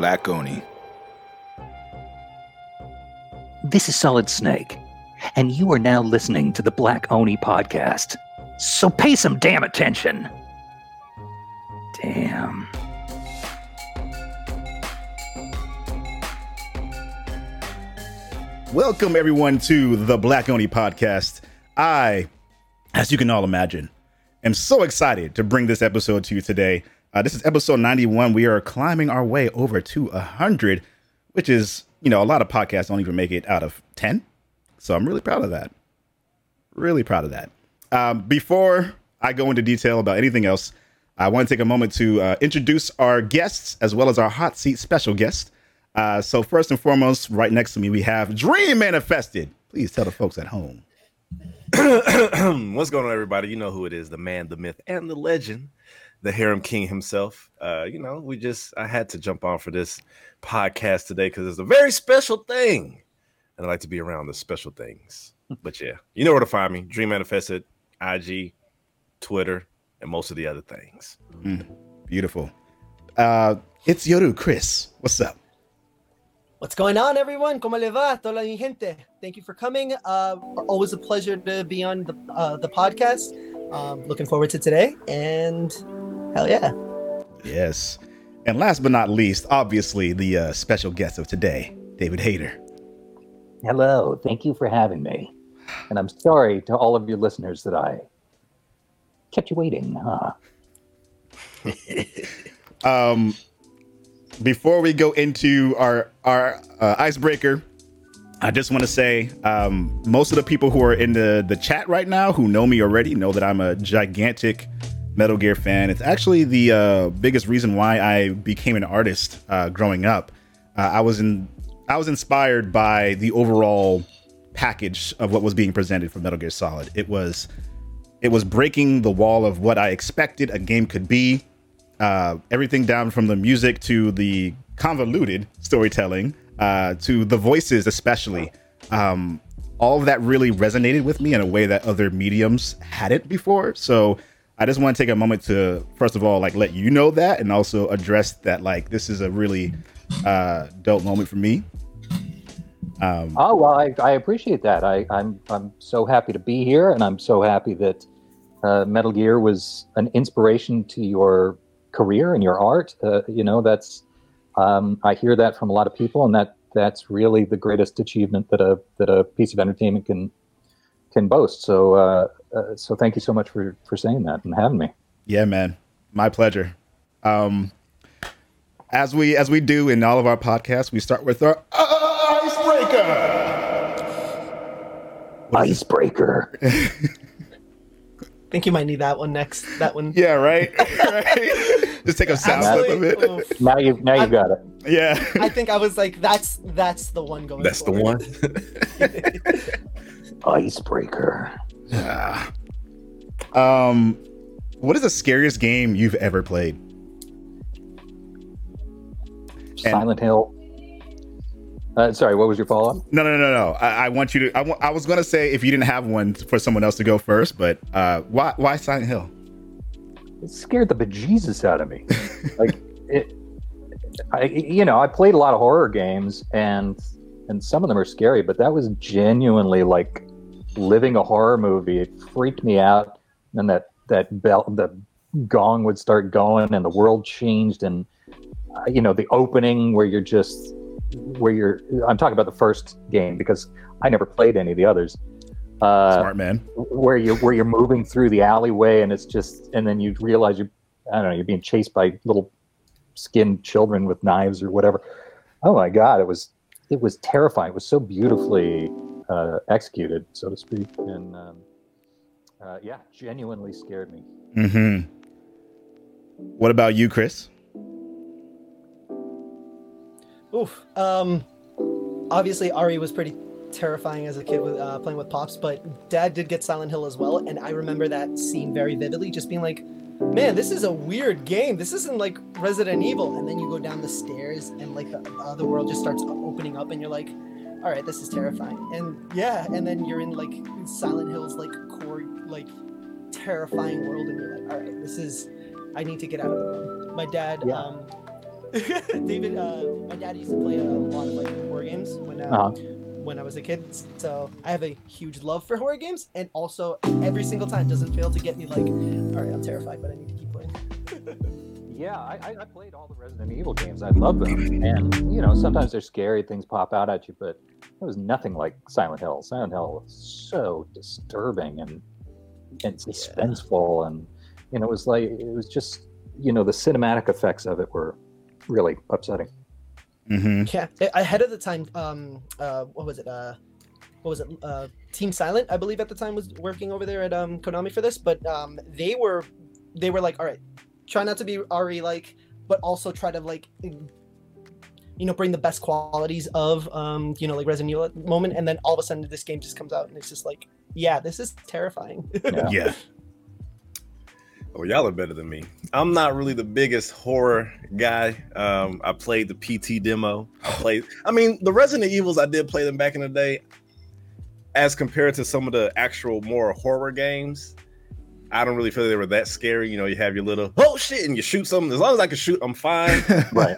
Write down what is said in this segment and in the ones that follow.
Black Oni. This is Solid Snake, and you are now listening to the Black Oni podcast. So pay some damn attention. Damn. Welcome, everyone, to the Black Oni podcast. I, as you can all imagine, am so excited to bring this episode to you today. This is episode 91. We are climbing our way over to 100, which is, you know, a lot of podcasts don't even make it out of 10. So I'm really proud of that. Really proud of that. Before I go into detail about anything else, I want to take a moment to introduce our guests as well as our hot seat special guest. So first and foremost, right next to me, we have Dream Manifested. Please tell the folks at home. What's going on, everybody? You know who it is, the man, the myth, and the legend, the harem king himself. I had to jump on for this podcast today because it's a very special thing. And I like to be around the special things. But yeah, you know where to find me. Dream Manifested, IG, Twitter, and most of the other things. Beautiful. It's Yoru Chris. What's up? What's going on, everyone? Como le va? Toda mi gente. Thank you for coming. Always a pleasure to be on the podcast. Looking forward to today. And hell yeah. Yes. And last but not least, obviously, the special guest of today, David Hayter. Hello. Thank you for having me. And I'm sorry to all of your listeners that I kept you waiting, huh? Before we go into our icebreaker, I just want to say most of the people who are in the chat right now who know me already know that I'm a gigantic Metal Gear fan. It's actually the biggest reason why I became an artist growing up. I was inspired by the overall package of what was being presented for Metal Gear Solid. It was breaking the wall of what I expected a game could be. Everything down from the music to the convoluted storytelling to the voices, especially. All of that really resonated with me in a way that other mediums hadn't before. So I just want to take a moment to, first of all, like, let you know that, and also address that, like, this is a really dope moment for me. I appreciate that. I'm so happy to be here, and I'm so happy that Metal Gear was an inspiration to your career and your art. That's I hear that from a lot of people, and that's really the greatest achievement that a piece of entertainment can boast. So so thank you so much for saying that and having me. Yeah, man, my pleasure. As we do in all of our podcasts, we start with our icebreaker. I think you might need that one next. That one. Yeah, right. Right. Just take a sound clip of it. Oof. Now you've got it. Yeah. I think I was like, that's the one going. That's forward. The one. Icebreaker. Yeah. What is the scariest game you've ever played? Silent Hill. Sorry, what was your follow-up? No. I want you to. I was gonna say if you didn't have one for someone else to go first, but why Silent Hill? It scared the bejesus out of me. Like it, I played a lot of horror games, and some of them are scary, but that was genuinely like living a horror movie. It freaked me out, and that bell, the gong would start going, and the world changed, and the opening where you're just. I'm talking about the first game because I never played any of the others. Smart man. Where you're moving through the alleyway and it's just, and then you realize you're being chased by little skinned children with knives or whatever. Oh my God, it was terrifying. It was so beautifully executed, so to speak, and genuinely scared me. Mm-hmm. What about you, Chris? Oof. Obviously, RE was pretty terrifying as a kid with playing with Pops, but Dad did get Silent Hill as well, and I remember that scene very vividly, just being like, man, this is a weird game. This isn't like Resident Evil. And then you go down the stairs and like the other world just starts opening up and you're like, all right, this is terrifying. And yeah, and then you're in like Silent Hill's like core, like terrifying world and you're like, all right, I need to get out of the room. My dad, David, my dad used to play a lot of like horror games when I was a kid, so I have a huge love for horror games, and also every single time doesn't fail to get me like, all right, I'm terrified, but I need to keep playing. Yeah, I played all the Resident Evil games. I love them, and you know sometimes they're scary, things pop out at you, but it was nothing like Silent Hill. Silent Hill was so disturbing and suspenseful, and it was like it was just the cinematic effects of it were really upsetting. Mm-hmm. Yeah, ahead of the time. Team Silent, I believe at the time, was working over there at Konami for this, but they were like, all right, try not to be RE like, but also try to like, bring the best qualities of like Resident Evil at the moment, and then all of a sudden this game just comes out and it's just like, yeah, this is terrifying. Yeah. Oh, y'all are better than me. I'm not really the biggest horror guy. I played the PT demo. The Resident Evils, I did play them back in the day. As compared to some of the actual more horror games, I don't really feel they were that scary. You know, you have your little, oh shit, and you shoot something. As long as I can shoot, I'm fine. Right.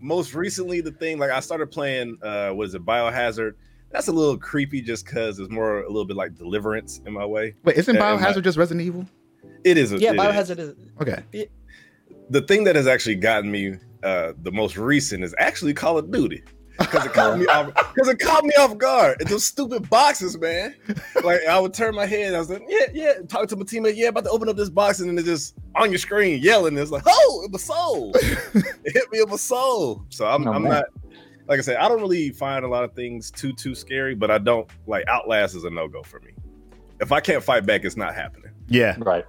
Most recently, the thing, like I started playing, Biohazard. That's a little creepy just because it's more a little bit like Deliverance in my way. Wait, isn't Biohazard just Resident Evil? It is. Biohazard is. Okay. The thing that has actually gotten me the most recent is actually Call of Duty. Because it caught me off guard. Those stupid boxes, man. Like, I would turn my head. I was like, yeah. Talk to my teammate. Yeah, about to open up this box. And then it's just on your screen yelling. It's like, oh, it was soul. It hit me with a soul. So I'm not, like I said, I don't really find a lot of things too scary. But I don't, like, Outlast is a no-go for me. If I can't fight back, it's not happening. Yeah. Right.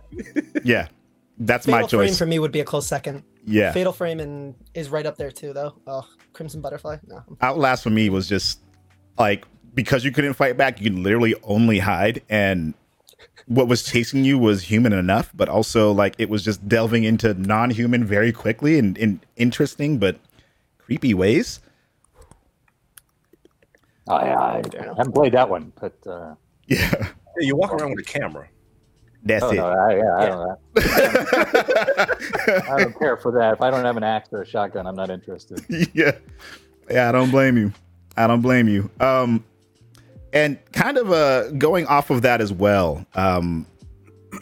Yeah. That's Fatal my choice. Fatal Frame for me would be a close second. Yeah. Fatal Frame is right up there too, though. Oh, Crimson Butterfly. No. Outlast for me was just like, because you couldn't fight back, you could literally only hide, and what was chasing you was human enough, but also like it was just delving into non-human very quickly and in interesting but creepy ways. I haven't played that one, but yeah. You walk around with a camera. That's it. I don't care for that. If I don't have an axe or a shotgun, I'm not interested. Yeah, I don't blame you. And kind of going off of that as well. I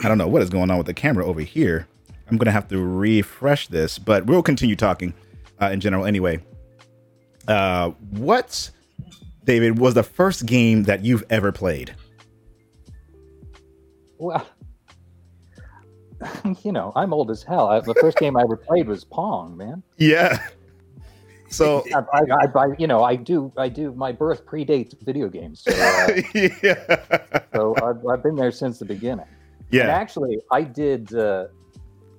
don't know what is going on with the camera over here. I'm gonna have to refresh this, but we'll continue talking in general anyway. What, David, was the first game that you've ever played? Well, I'm old as hell. The first game I ever played was Pong, man. Yeah. So I do. My birth predates video games. So, so I've been there since the beginning. Yeah. And actually, I did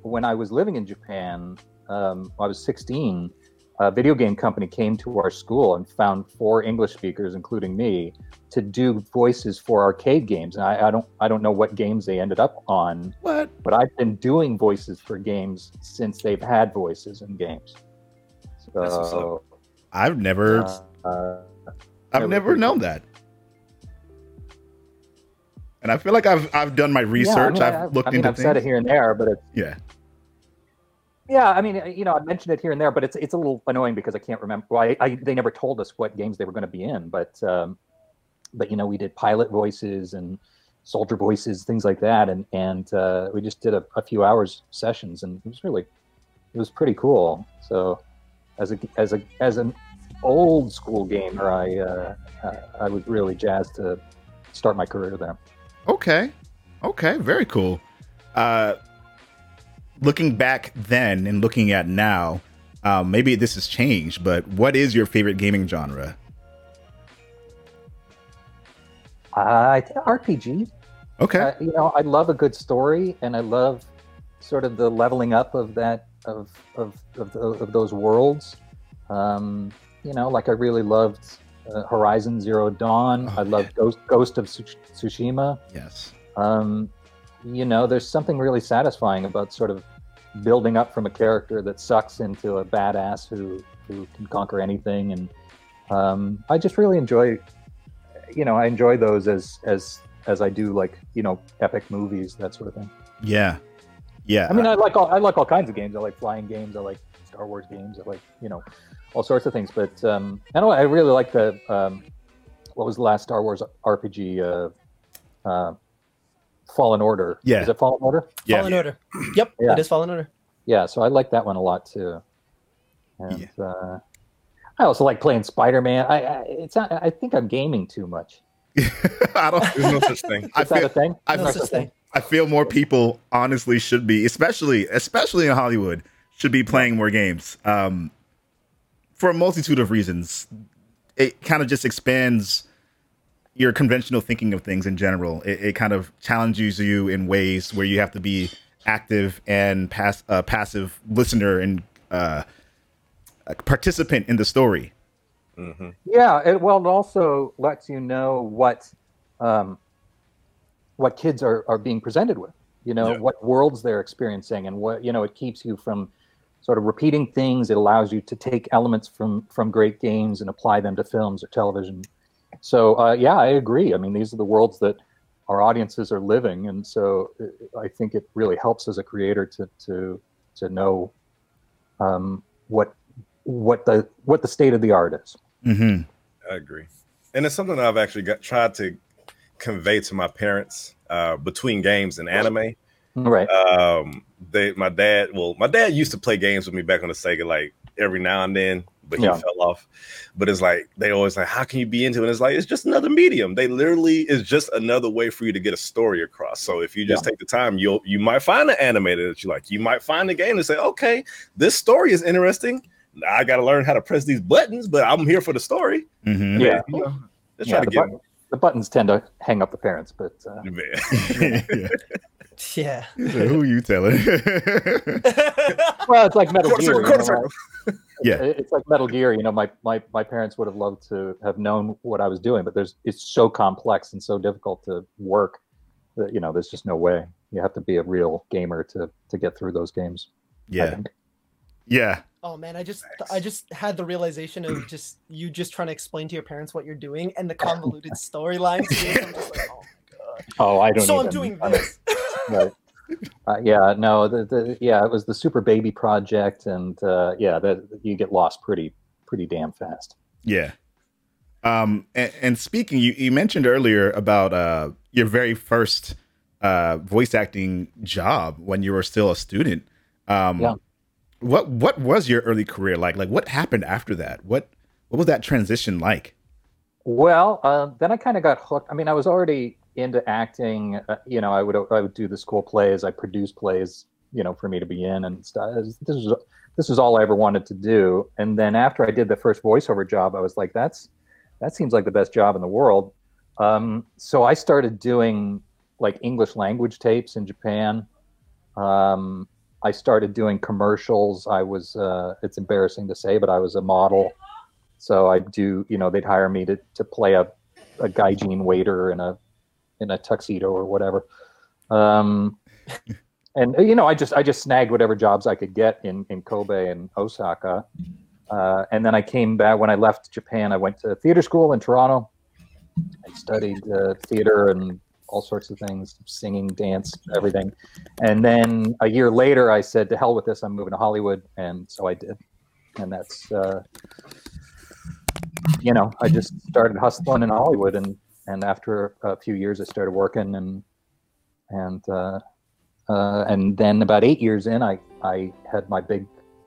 when I was living in Japan. I was 16. A video game company came to our school and found 4 English speakers, including me, to do voices for arcade games. And I don't know what games they ended up on. What? But I've been doing voices for games since they've had voices in games. So I've never known that. And I feel like I've done my research. I've looked into things. I've said it here and there, but it's Yeah, I mean, I mentioned it here and there, but it's a little annoying because I can't remember. Well, they never told us what games they were going to be in, but we did pilot voices and soldier voices, things like that, and we just did a few hours sessions, and it was pretty cool. So, as an old school gamer, I was really jazzed to start my career there. Okay, very cool. Looking back then and looking at now, maybe this has changed, but what is your favorite gaming genre? I think RPG. Okay. I love a good story, and I love sort of the leveling up of that of those worlds. I really loved Horizon Zero Dawn. I loved Ghost of Tsushima. Yes. There's something really satisfying about sort of building up from a character that sucks into a badass who can conquer anything, and I just really enjoy, I enjoy those as I do epic movies, that sort of thing. Yeah, I mean, I like all kinds of games. I like flying games. I like Star Wars games. I like, you know, all sorts of things. But I really like the what was the last Star Wars RPG? Fallen Order. Yeah. Is it Fallen Order? Yeah. Fallen Order. Yep. Yeah. It is Fallen Order. Yeah. So I like that one a lot too. And yeah. I also like playing Spider-Man. I think I'm gaming too much. There's no such thing. I feel more people honestly should be, especially in Hollywood, should be playing more games. For a multitude of reasons. It kind of just expands your conventional thinking of things in general. It kind of challenges you in ways where you have to be active and passive listener and participant in the story. Mm-hmm. Yeah, it also lets you know what kids are being presented with, you know, yeah. What worlds they're experiencing, and what, you know, it keeps you from sort of repeating things. It allows you to take elements from great games and apply them to films or television. So, I agree. I mean, these are the worlds that our audiences are living. And so I think it really helps as a creator to know what the state of the art is. Mm-hmm. I agree. And it's something that I've actually tried to convey to my parents between games and anime. Right. My dad used to play games with me back on the Sega, like every now and then, but he fell off. But it's like, they always like, how can you be into it? And it's like, it's just another medium. They literally, it's just another way for you to get a story across. So if you just take the time, you might find an anime that you like. You might find a game and say, okay, this story is interesting. I got to learn how to press these buttons, but I'm here for the story. Mm-hmm. Yeah. You know, let's try to get the buttons tend to hang up the parents, but So who are you telling? Well, it's like Metal Gear. It's like Metal Gear. You know, my parents would have loved to have known what I was doing, but it's so complex and so difficult to work that, you know, there's just no way. You have to be a real gamer to get through those games. Yeah. Yeah. Oh man, I just had the realization of just trying to explain to your parents what you're doing and the convoluted storylines. I'm just like, oh my god. Oh, I don't. So I'm doing this. Right. It was the Super Baby Project, and that you get lost pretty damn fast. Yeah. And speaking, you mentioned earlier about your very first voice acting job when you were still a student. What was your early career like? Like, what happened after that? What was that transition like? Well, then I kind of got hooked. I mean, I was already into acting. You know, I would do the school plays. I produced plays, you know, for me to be in and stuff. This was all I ever wanted to do. And then after I did the first voiceover job, I was like, that seems like the best job in the world. So I started doing like English language tapes in Japan. I started doing commercials. I was, it's embarrassing to say, but I was a model. So I do, you know, they'd hire me to play a gaijin waiter in a tuxedo or whatever. And you know, I just snagged whatever jobs I could get in Kobe and Osaka. And then I came back. When I left Japan, I went to theater school in Toronto. I studied theater and all sorts of things, singing, dance, everything. And then a year later, I said, to hell with this, I'm moving to Hollywood. And so I did. And that's, you know, I just started hustling in Hollywood. And after a few years, I started working. And then about 8 years in, I had my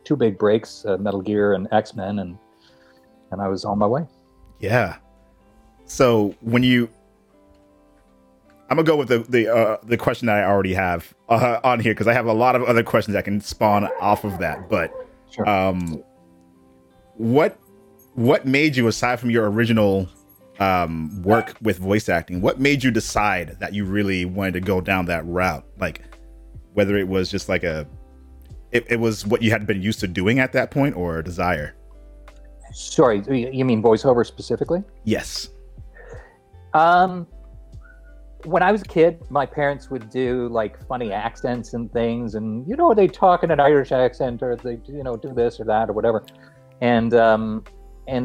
two big breaks, Metal Gear and X-Men. And I was on my way. Yeah. So when you... I'm gonna go with the question that I already have on here because I have a lot of other questions that can spawn off of that. But sure. What made you, aside from your original work with voice acting, what made you decide that you really wanted to go down that route? Like whether it was just like it was what you had been used to doing at that point or a desire. Sorry, you mean voiceover specifically? Yes. When I was a kid, my parents would do like funny accents and things, and you know, they talk in an Irish accent, or they, you know, do this or that or whatever, and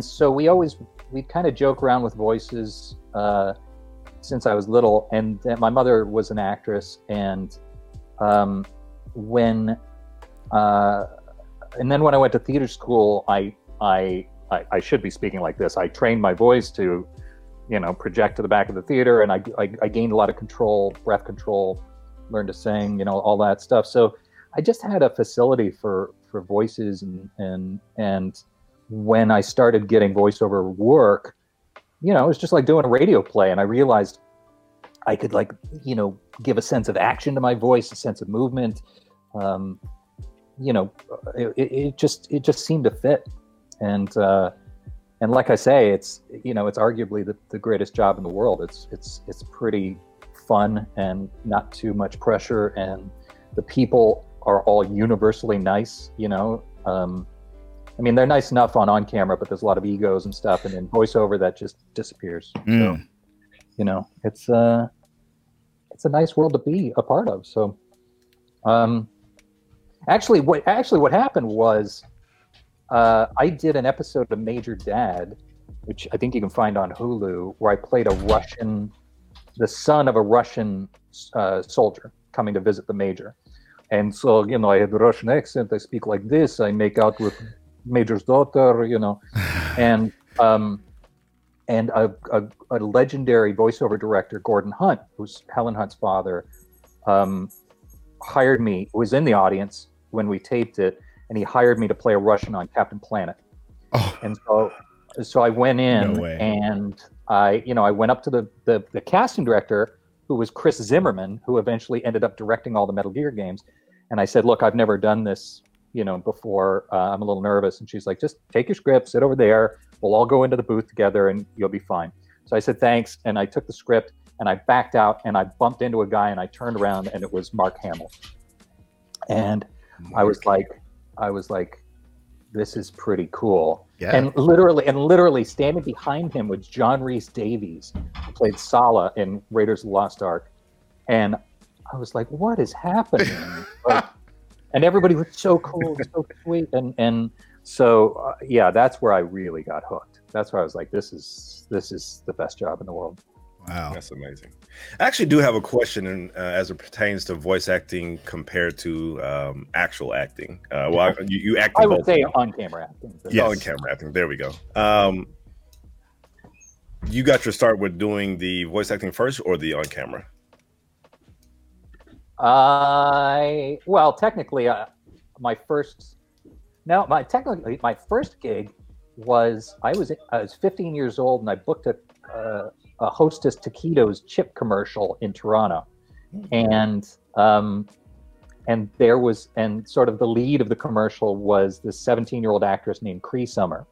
so we kind of joke around with voices since I was little, and my mother was an actress, and when And then when I went to theater school, I should be speaking like this. I trained my voice to, you know, project to the back of the theater, and I gained a lot of control, breath control, learned to sing, you know, all that stuff. So I just had a facility for voices, and when I started getting voiceover work, you know, it was just like doing a radio play, and I realized I could, like, you know, give a sense of action to my voice, a sense of movement. You know, it just seemed to fit. And like I say, it's, you know, it's arguably the greatest job in the world. It's pretty fun and not too much pressure, and the people are all universally nice, you know. I mean, they're nice enough on camera, but there's a lot of egos and stuff, and in voiceover that just disappears. Mm. So, you know, it's a nice world to be a part of. So, Actually, what happened was I did an episode of Major Dad, which I think you can find on Hulu, where I played the son of a Russian soldier coming to visit the major. And so, you know, I had a Russian accent. I speak like this. I make out with Major's daughter, you know. And a legendary voiceover director, Gordon Hunt, who's Helen Hunt's father, hired me, was in the audience when we taped it, and he hired me to play a Russian on Captain Planet. Oh. And so I went in, no, and I went up to the casting director, who was Chris Zimmerman, who eventually ended up directing all the Metal Gear games. And I said, look, I've never done this, you know, before. I'm a little nervous. And she's like, just take your script, sit over there. We'll all go into the booth together and you'll be fine. So I said, thanks. And I took the script, and I backed out, and I bumped into a guy, and I turned around, and it was Mark Hamill. And I was like, this is pretty cool. Yeah. And literally standing behind him was John Rhys Davies, who played Sala in Raiders of the Lost Ark. And I was like, what is happening? Like, and everybody was so cool, so sweet. And so, that's where I really got hooked. That's where I was like, this is the best job in the world. Wow, that's amazing. I actually do have a question as it pertains to voice acting compared to actual acting. You act. I would say on-camera acting. Yes. On-camera acting. There we go. You got your start with doing the voice acting first, or the on-camera? My first gig was I was 15 years old, and I booked a Hostess Taquitos chip commercial in Toronto, and there was, and sort of the lead of the commercial was this 17-year-old actress named Cree Summer,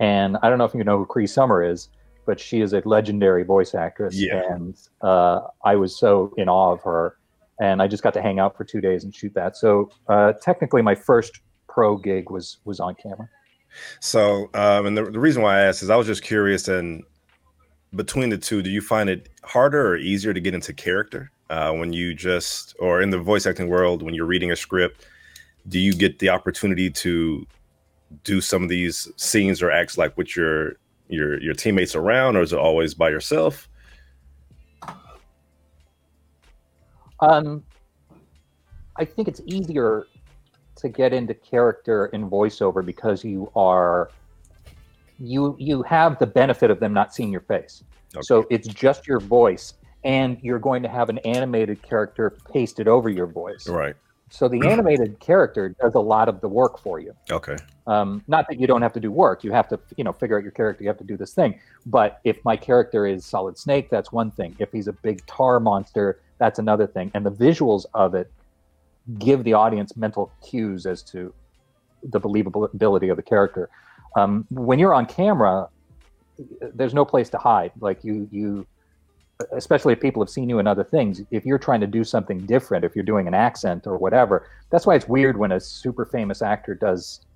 and I don't know if you know who Cree Summer is, but she is a legendary voice actress, and I was so in awe of her, and I just got to hang out for 2 days and shoot that. So technically, my first pro gig was on camera. So, and the reason why I asked is I was just curious. And between the two, do you find it harder or easier to get into character when you just, or in the voice acting world, when you're reading a script, do you get the opportunity to do some of these scenes or acts like with your teammates around, or is it always by yourself? I think it's easier to get into character in voiceover because you have the benefit of them not seeing your face. Okay. So it's just your voice, and you're going to have an animated character pasted over your voice. Right. So the animated character does a lot of the work for you. Okay. Not that you don't have to do work. You have to, you know, figure out your character. You have to do this thing. But if my character is Solid Snake, that's one thing. If he's a big tar monster, that's another thing. And the visuals of it give the audience mental cues as to the believability of the character. When you're on camera, there's no place to hide. Like you, especially if people have seen you in other things, if you're trying to do something different, if you're doing an accent or whatever, that's why it's weird when a super famous actor does,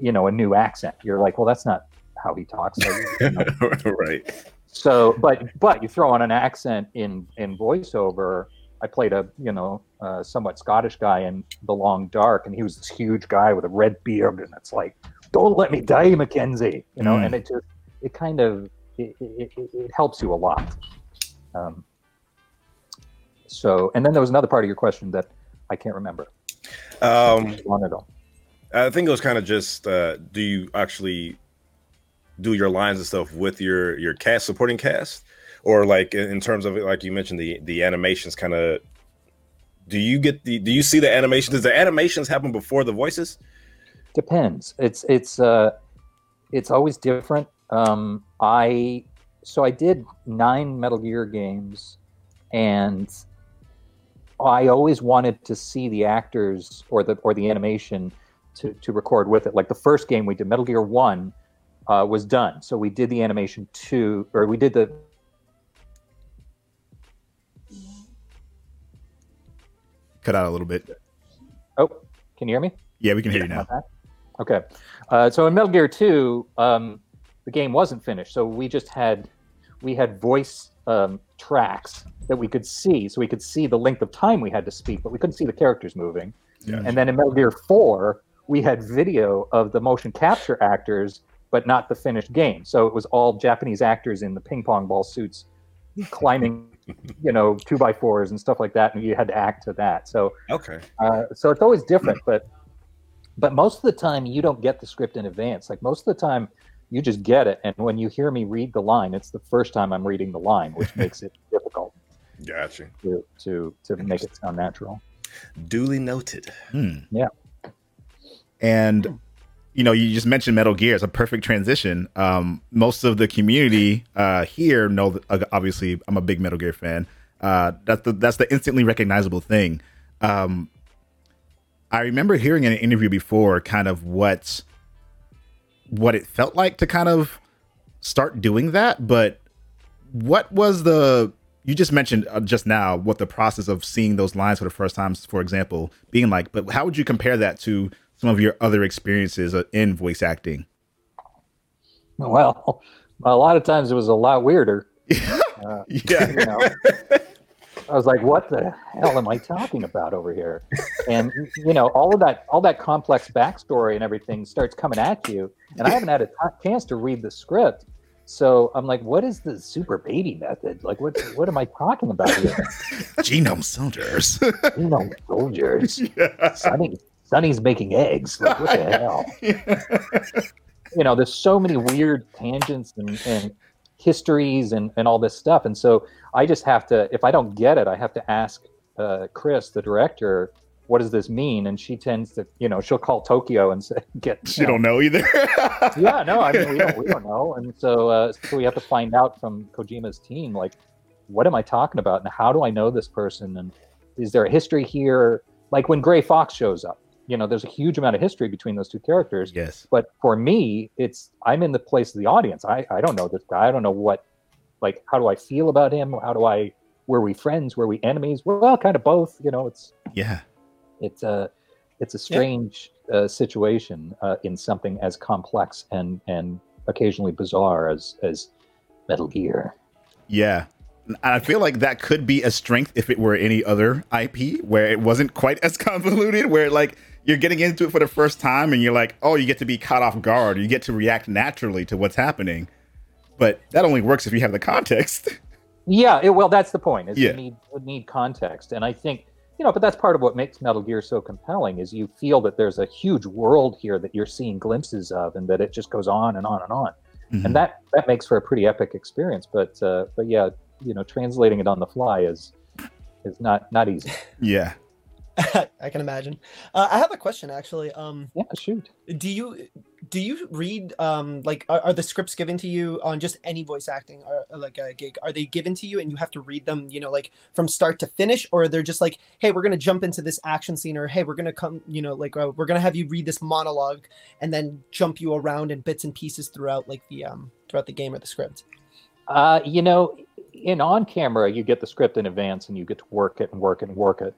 you know, a new accent. You're like, well, that's not how he talks. You know? Right. So, but you throw on an accent in voiceover. I played a, you know, somewhat Scottish guy in The Long Dark, and he was this huge guy with a red beard, and it's like, don't let me die, Mackenzie, you know, and it helps you a lot. So, and then there was another part of your question that I can't remember. I think it was kind of just, do you actually do your lines and stuff with your cast, supporting cast? Or like in terms of, like you mentioned, the animations kind of, do you see the animations? Does the animations happen before the voices? Depends. It's always different. So I did 9 Metal Gear games, and I always wanted to see the actors or the animation to record with it. Like the first game we did, Metal Gear 1, was done. So we did the animation 2, or we did the... Cut out a little bit. Oh, can you hear me? Yeah, we can hear you now. Okay. So in Metal Gear 2, the game wasn't finished. So we had voice tracks that we could see. So we could see the length of time we had to speak, but we couldn't see the characters moving. Gotcha. And then in Metal Gear 4, we had video of the motion capture actors, but not the finished game. So it was all Japanese actors in the ping pong ball suits climbing, 2x4s and stuff like that. And you had to act to that. So, okay. So it's always different, but most of the time you don't get the script in advance. Like most of the time you just get it. And when you hear me read the line, it's the first time I'm reading the line, which makes it difficult. Gotcha. To make it sound natural. Duly noted. Yeah. And, you just mentioned Metal Gear. It's a perfect transition. Most of the community here know that, obviously, I'm a big Metal Gear fan. That's the instantly recognizable thing. I remember hearing in an interview before kind of what it felt like to kind of start doing that. But what was you just mentioned just now what the process of seeing those lines for the first time, for example, being like, but how would you compare that to some of your other experiences in voice acting? Well, a lot of times it was a lot weirder. Yeah. I was like, what the hell am I talking about over here? And, all that complex backstory and everything starts coming at you. And I haven't had a chance to read the script. So I'm like, what is the super baby method? Like, what am I talking about here? Genome soldiers. Yeah. Sonny's making eggs. Like, what the hell? Yeah. There's so many weird tangents and histories and all this stuff. And so I just have to, if I don't get it, I have to ask Chris, the director, what does this mean? And she tends to, she'll call Tokyo and say, she don't know either. Yeah, no, I mean, we don't know. And so we have to find out from Kojima's team, like, what am I talking about? And how do I know this person? And is there a history here? Like when Gray Fox shows up, there's a huge amount of history between those two characters. Yes. But for me, I'm in the place of the audience. I don't know this guy. I don't know how do I feel about him? Were we friends? Were we enemies? Well, kind of both, it's a strange situation in something as complex and occasionally bizarre as Metal Gear. Yeah. I feel like that could be a strength if it were any other IP where it wasn't quite as convoluted, where like you're getting into it for the first time and you're like, oh, you get to be caught off guard. Or you get to react naturally to what's happening. But that only works if you have the context. Yeah. That's the point. You need context. And I think, but that's part of what makes Metal Gear so compelling is you feel that there's a huge world here that you're seeing glimpses of and that it just goes on and on and on. Mm-hmm. And that makes for a pretty epic experience. But yeah, translating it on the fly is not easy. Yeah. I can imagine. I have a question actually. Yeah, shoot. Do you read are the scripts given to you on just any voice acting or like a gig? Are they given to you and you have to read them, from start to finish, or they're just like, hey, we're going to jump into this action scene, or hey, we're going to come, we're going to have you read this monologue and then jump you around in bits and pieces throughout throughout the game or the script? In on camera, you get the script in advance and you get to work it and work it and work it.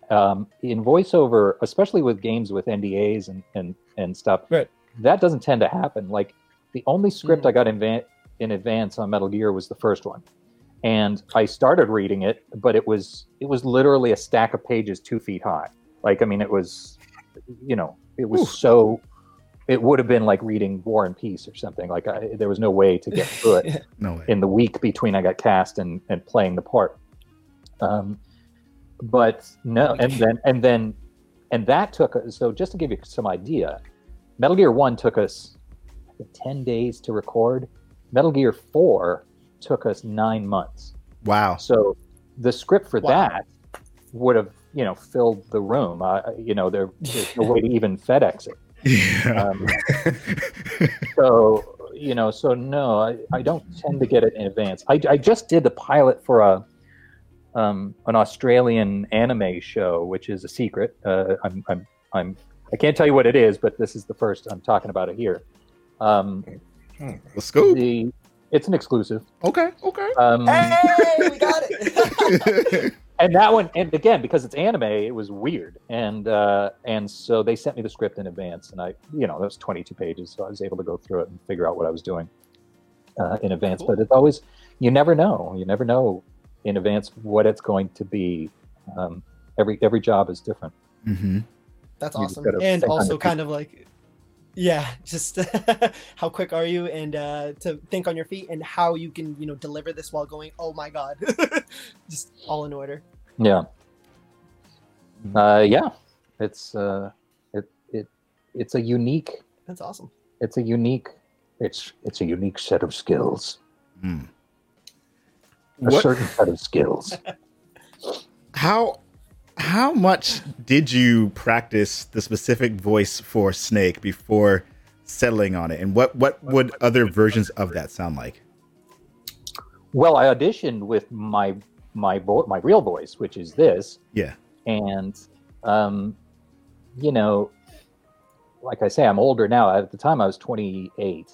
In voiceover, especially with games with NDAs and stuff, right, that doesn't tend to happen. Like the only script I got in advance on Metal Gear was the first one. And I started reading it, but it was literally a stack of pages 2 feet high. Like, I mean, it was so... It would have been like reading War and Peace or something. Like there was no way to get through it in the week between I got cast and playing the part. But no, and then that took. So just to give you some idea, Metal Gear 1 took us 10 days to record. Metal Gear 4 took us 9 months. Wow. So the script for that would have, you know, filled the room. There's no way to even FedEx it. Yeah. So I don't tend to get it in advance. I just did the pilot for an Australian anime show, which is a secret. I can't tell you what it is, but this is the first I'm talking about it here. Let's go. It's an exclusive. Okay. Hey, we got it. And that one, and again, because it's anime, it was weird. And so they sent me the script in advance, and I, you know, that was 22 pages, so I was able to go through it and figure out what I was doing in advance. Cool. But it's always, you never know in advance what it's going to be. Every job is different. Mm-hmm. That's awesome. And also kind of like how quick are you, and to think on your feet, and how you can, you know, deliver this while going, oh my God, just all in order. Yeah. It's a unique. That's awesome. It's a unique set of skills. Mm. A certain set of skills. How much did you practice the specific voice for Snake before settling on it? And what would other versions of that sound like? Well, I auditioned with my real voice, which is this. Yeah. And, like I say, I'm older now. At the time, I was 28,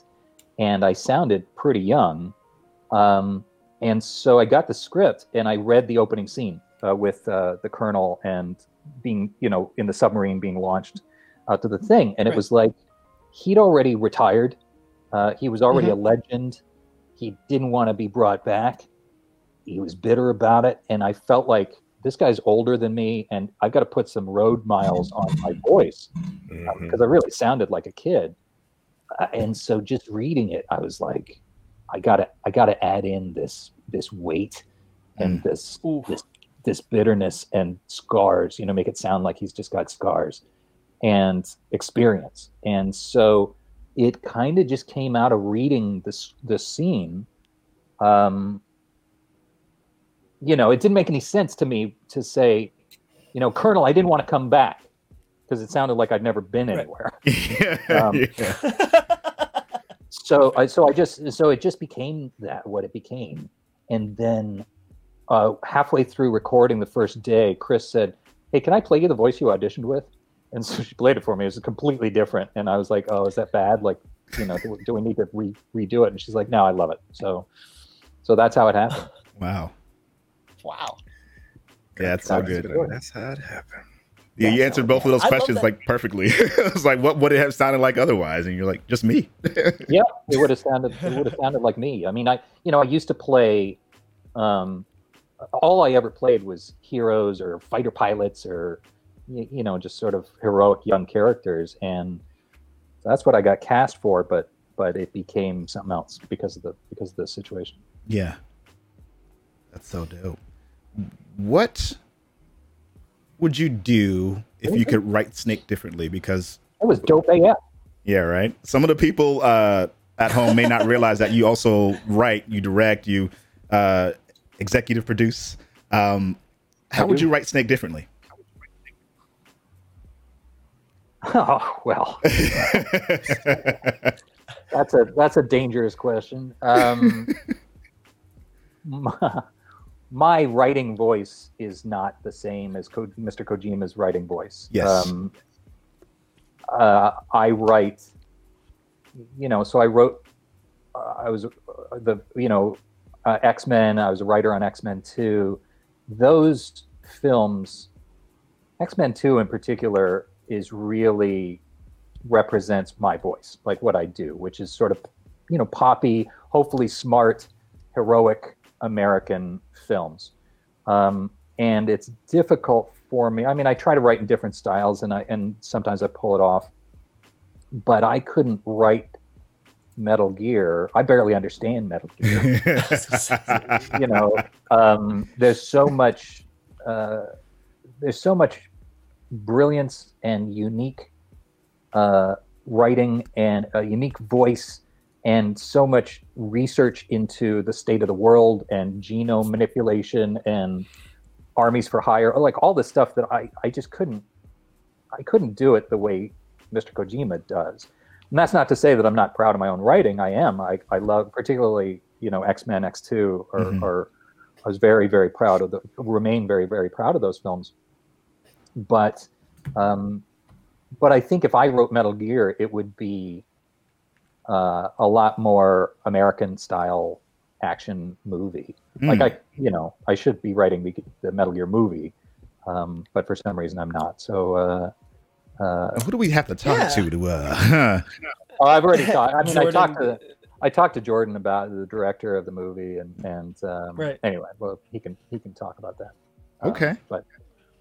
and I sounded pretty young. And so I got the script, and I read the opening scene. With the colonel and being, in the submarine being launched out to the thing. And it was like, he'd already retired. He was already a legend. He didn't want to be brought back. He was bitter about it. And I felt like, this guy's older than me, and I've got to put some road miles on my voice because I really sounded like a kid. And so just reading it, I was like, I gotta add in this weight and this bitterness and scars, make it sound like he's just got scars and experience. And so it kind of just came out of reading the scene. It didn't make any sense to me to say, Colonel, I didn't want to come back, because it sounded like I'd never been anywhere. So it just became what it became. And then, halfway through recording the first day, Chris said, "Hey, can I play you the voice you auditioned with?" And so she played it for me. It was completely different, and I was like, "Oh, is that bad? Like, do we need to redo it?" And she's like, "No, I love it." So that's how it happened. Wow. Yeah, that's so good. That's how it happened. Yeah, you answered both of those questions like perfectly. It was like, what would it have sounded like otherwise? And you're like, just me. Yeah, it would have sounded like me. I mean, I used to play. All I ever played was heroes or fighter pilots or, just sort of heroic young characters. And that's what I got cast for, but it became something else because of the situation. Yeah. That's so dope. What would you do if you could write Snake differently? Because it was dope AF. Yeah, right. Some of the people at home may not realize that you also write, you direct, you executive produce. How would you write Snake differently? Oh, well, that's a dangerous question. My writing voice is not the same as Mr. Kojima's writing voice. Yes. I write, so I wrote, X-Men, I was a writer on X-Men 2. Those films, X-Men 2 in particular, is really represents my voice, like what I do, which is sort of, poppy, hopefully smart, heroic American films. And it's difficult for me. I mean, I try to write in different styles, and sometimes I pull it off, but I couldn't write Metal Gear. I barely understand Metal Gear. There's so much brilliance and unique writing and a unique voice and so much research into the state of the world and genome manipulation and armies for hire, like all this stuff that I just couldn't do it the way Mr. Kojima does. And that's not to say that I'm not proud of my own writing. I am. I love, particularly, X-Men, X2, or I was very, very proud of remain very, very proud of those films. But I think if I wrote Metal Gear, it would be a lot more American-style action movie. Like I should be writing the Metal Gear movie, but for some reason I'm not. So. Who do we have to talk to? I've already talked. I mean, Jordan. I talked to Jordan about the director of the movie, and right. Anyway, well, he can talk about that. Okay, but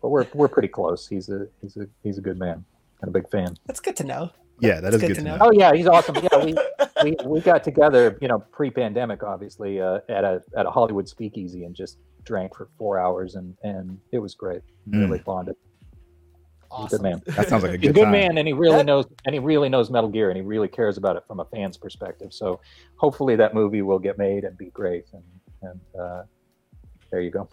we're pretty close. He's a good man and a big fan. That's good to know. Yeah, that is good to know. Oh yeah, he's awesome. Yeah, we got together, pre-pandemic, obviously, at a Hollywood speakeasy and just drank for 4 hours, and it was great. Really bonded. Awesome. Good man. That sounds like a good time. Man, and he really knows Metal Gear, and he really cares about it from a fan's perspective. So, hopefully, that movie will get made and be great. And there you go.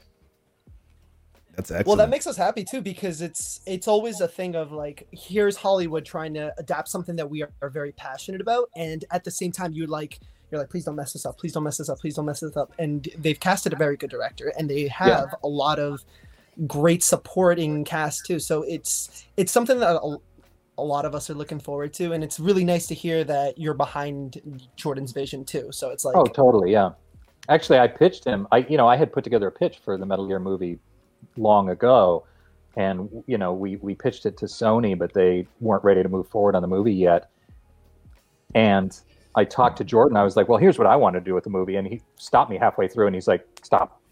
That's excellent. Well, that makes us happy too, because it's always a thing of like, here's Hollywood trying to adapt something that we are very passionate about, and at the same time, you're like, please don't mess this up, please don't mess this up, please don't mess this up. And they've casted a very good director, and they have a lot of great supporting cast too, so it's something that a lot of us are looking forward to, and it's really nice to hear that you're behind Jordan's vision too. So it's like, oh, totally, yeah. Actually, I pitched him. I had put together a pitch for the Metal Gear movie long ago, and we pitched it to Sony, but they weren't ready to move forward on the movie yet. And I talked to Jordan. I was like, well, here's what I want to do with the movie, and he stopped me halfway through, and he's like, stop.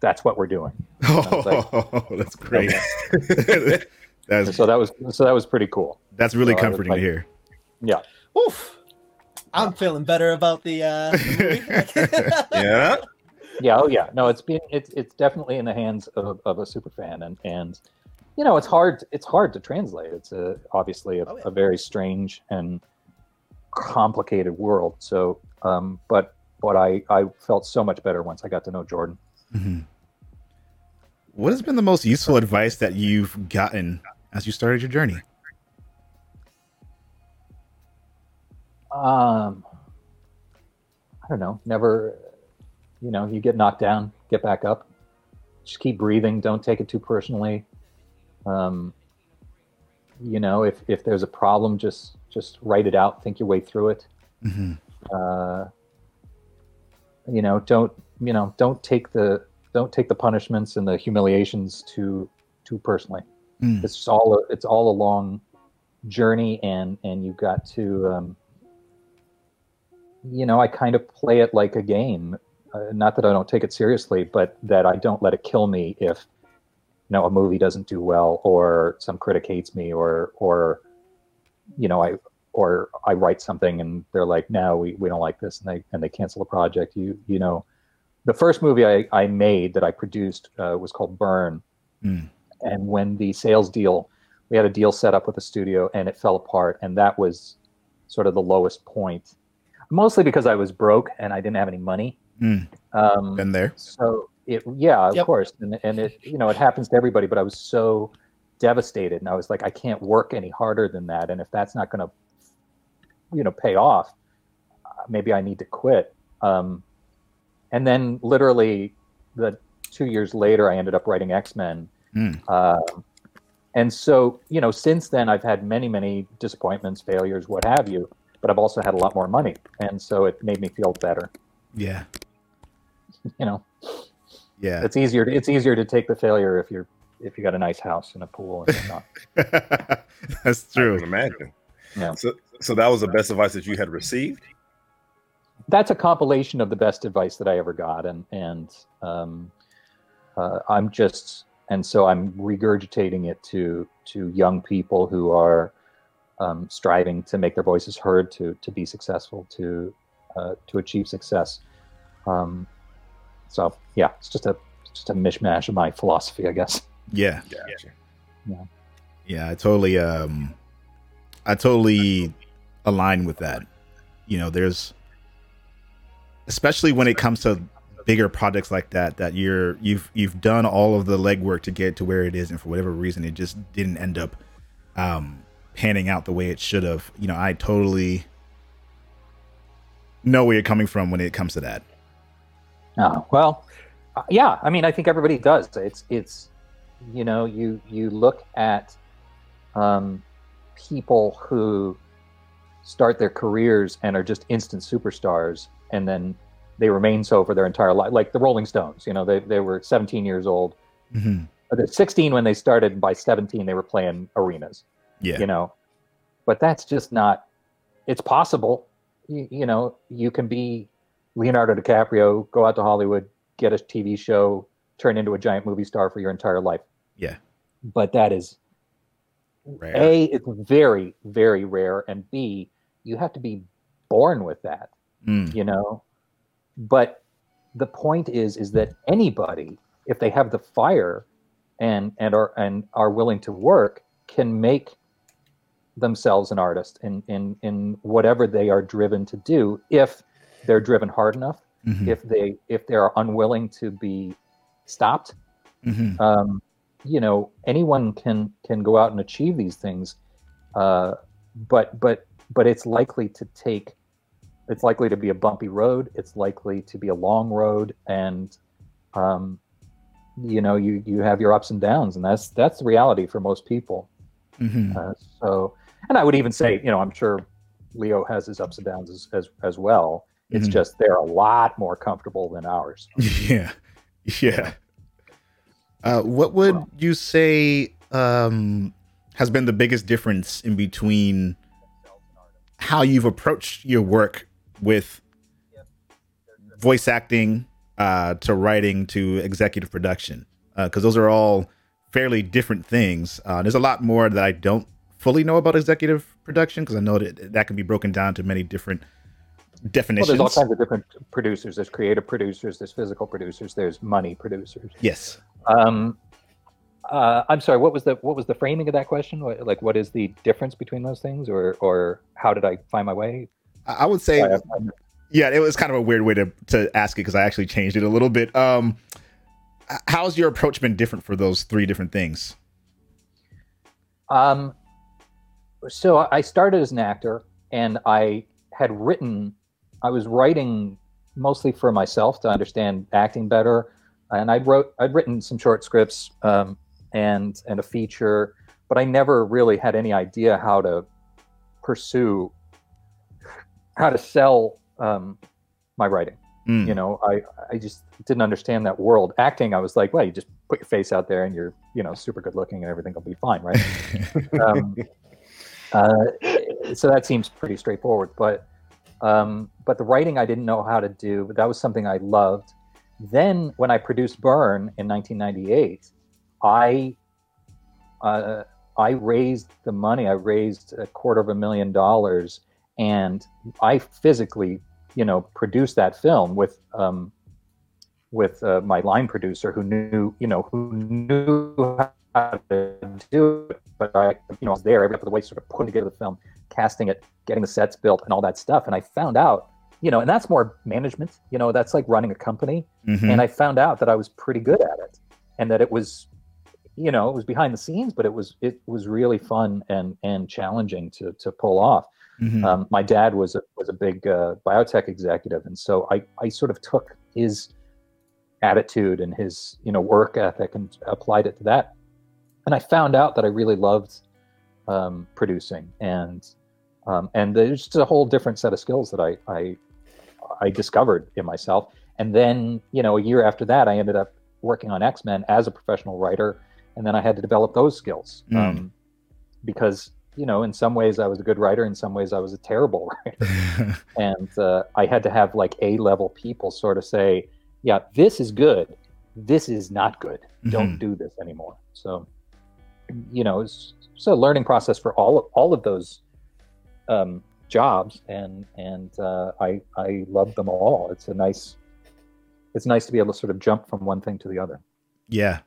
That's what we're doing. Oh, that's great. Okay. that was pretty cool. That's really comforting to hear. Yeah. Oof. I'm feeling better about the movie. Yeah. Yeah. Oh, yeah. No, it's definitely in the hands of a super fan, and it's hard to translate. It's obviously a very strange and complicated world. So, but I felt so much better once I got to know Jordan. Mm-hmm. What has been the most useful advice that you've gotten as you started your journey? I don't know. Never, you get knocked down, get back up. Just keep breathing. Don't take it too personally. If there's a problem, just write it out. Think your way through it. Mm-hmm. Don't take the punishments and the humiliations too personally. Mm. It's all a long journey, and you've got to, I kind of play it like a game. Not that I don't take it seriously, but that I don't let it kill me if, a movie doesn't do well, or some critic hates me, or I write something and they're like, no, we don't like this, and they cancel the project. The first movie I made that I produced was called Burn. Mm. And when the sales deal, we had a deal set up with a studio, and it fell apart. And that was sort of the lowest point, mostly because I was broke and I didn't have any money. Mm. Been there. So of course. And it, it happens to everybody, but I was so devastated, and I was like, I can't work any harder than that. And if that's not going to, pay off, maybe I need to quit. And then literally 2 years later, I ended up writing X-Men. Mm. And so, since then I've had many, many disappointments, failures, what have you, but I've also had a lot more money. And so it made me feel better. Yeah. Yeah. It's easier to take the failure if you got a nice house and a pool and whatnot. That's true. I can imagine. Yeah. So that was the best advice that you had received? That's a compilation of the best advice that I ever got, and so I'm regurgitating it to young people who are striving to make their voices heard, to be successful, to achieve success. It's just a mishmash of my philosophy, I guess. Yeah. I totally I totally align with that. You know, there's, especially when it comes to bigger projects like that, that you've done all of the legwork to get to where it is, and for whatever reason, it just didn't end up panning out the way it should have. You know, I totally know where you're coming from when it comes to that. Well, yeah, I mean, I think everybody does. It's you know, you look at people who start their careers and are just instant superstars, and then they remain so for their entire life, like the Rolling Stones. You know, they were 17 years old. Mm-hmm. They're 16 when they started. By 17, they were playing arenas. Yeah, you know, but that's just not. It's possible. You know, you can be Leonardo DiCaprio, go out to Hollywood, get a TV show, turn into a giant movie star for your entire life. Yeah, but that is rare. A, it's very, very rare, and B, you have to be born with that. You know. But the point is that anybody, if they have the fire and are willing to work, can make themselves an artist in whatever they are driven to do, if they're driven hard enough, mm-hmm. if they are unwilling to be stopped. Mm-hmm. You know, anyone can go out and achieve these things, but it's likely to take. It's likely to be a bumpy road. It's likely to be a long road, and you know, you have your ups and downs, and that's the reality for most people. Mm-hmm. So, and I would even say, you know, I'm sure Leo has his ups and downs as well. It's mm-hmm. just they're a lot more comfortable than ours. Yeah, yeah. What would you say has been the biggest difference in between how you've approached your work? With voice acting to writing to executive production, because those are all fairly different things. There's a lot more that I don't fully know about executive production, because I know that can be broken down to many different definitions. Well, there's all kinds of different producers. There's creative producers, there's physical producers, there's money producers. Yes. I'm sorry, what was the framing of that question? What is the difference between those things, or how did I find my way? I would say, yeah, it was kind of a weird way to ask it, because I actually changed it a little bit. How's your approach been different for those three different things? So I started as an actor, and I was writing mostly for myself to understand acting better. And I'd written some short scripts and a feature, but I never really had any idea how to sell my writing. You know, I just didn't understand that world. Acting, I was like, well, you just put your face out there and you're, you know, super good looking and everything will be fine, right? So that seems pretty straightforward. But the writing I didn't know how to do, but that was something I loved. Then when I produced Burn in 1998, I raised the money. I raised $250,000. And I physically, you know, produced that film with my line producer who knew how to do it. But I, you know, was there every step of the way, sort of putting together the film, casting it, getting the sets built, and all that stuff. And I found out, you know, and that's more management. You know, that's like running a company. Mm-hmm. And I found out that I was pretty good at it, and that it was, you know, it was behind the scenes, but it was really fun and challenging to pull off. Mm-hmm. My dad was a big biotech executive, and so I sort of took his attitude and his, you know, work ethic and applied it to that. And I found out that I really loved producing, and there's just a whole different set of skills that I discovered in myself. And then, you know, a year after that, I ended up working on X-Men as a professional writer, and then I had to develop those skills because, you know, in some ways I was a good writer, in some ways I was a terrible writer. And I had to have like A-level people sort of say, yeah, this is good, this is not good. Mm-hmm. Don't do this anymore. So, you know, it's a learning process for all of those jobs, and I love them all. It's nice to be able to sort of jump from one thing to the other. Yeah.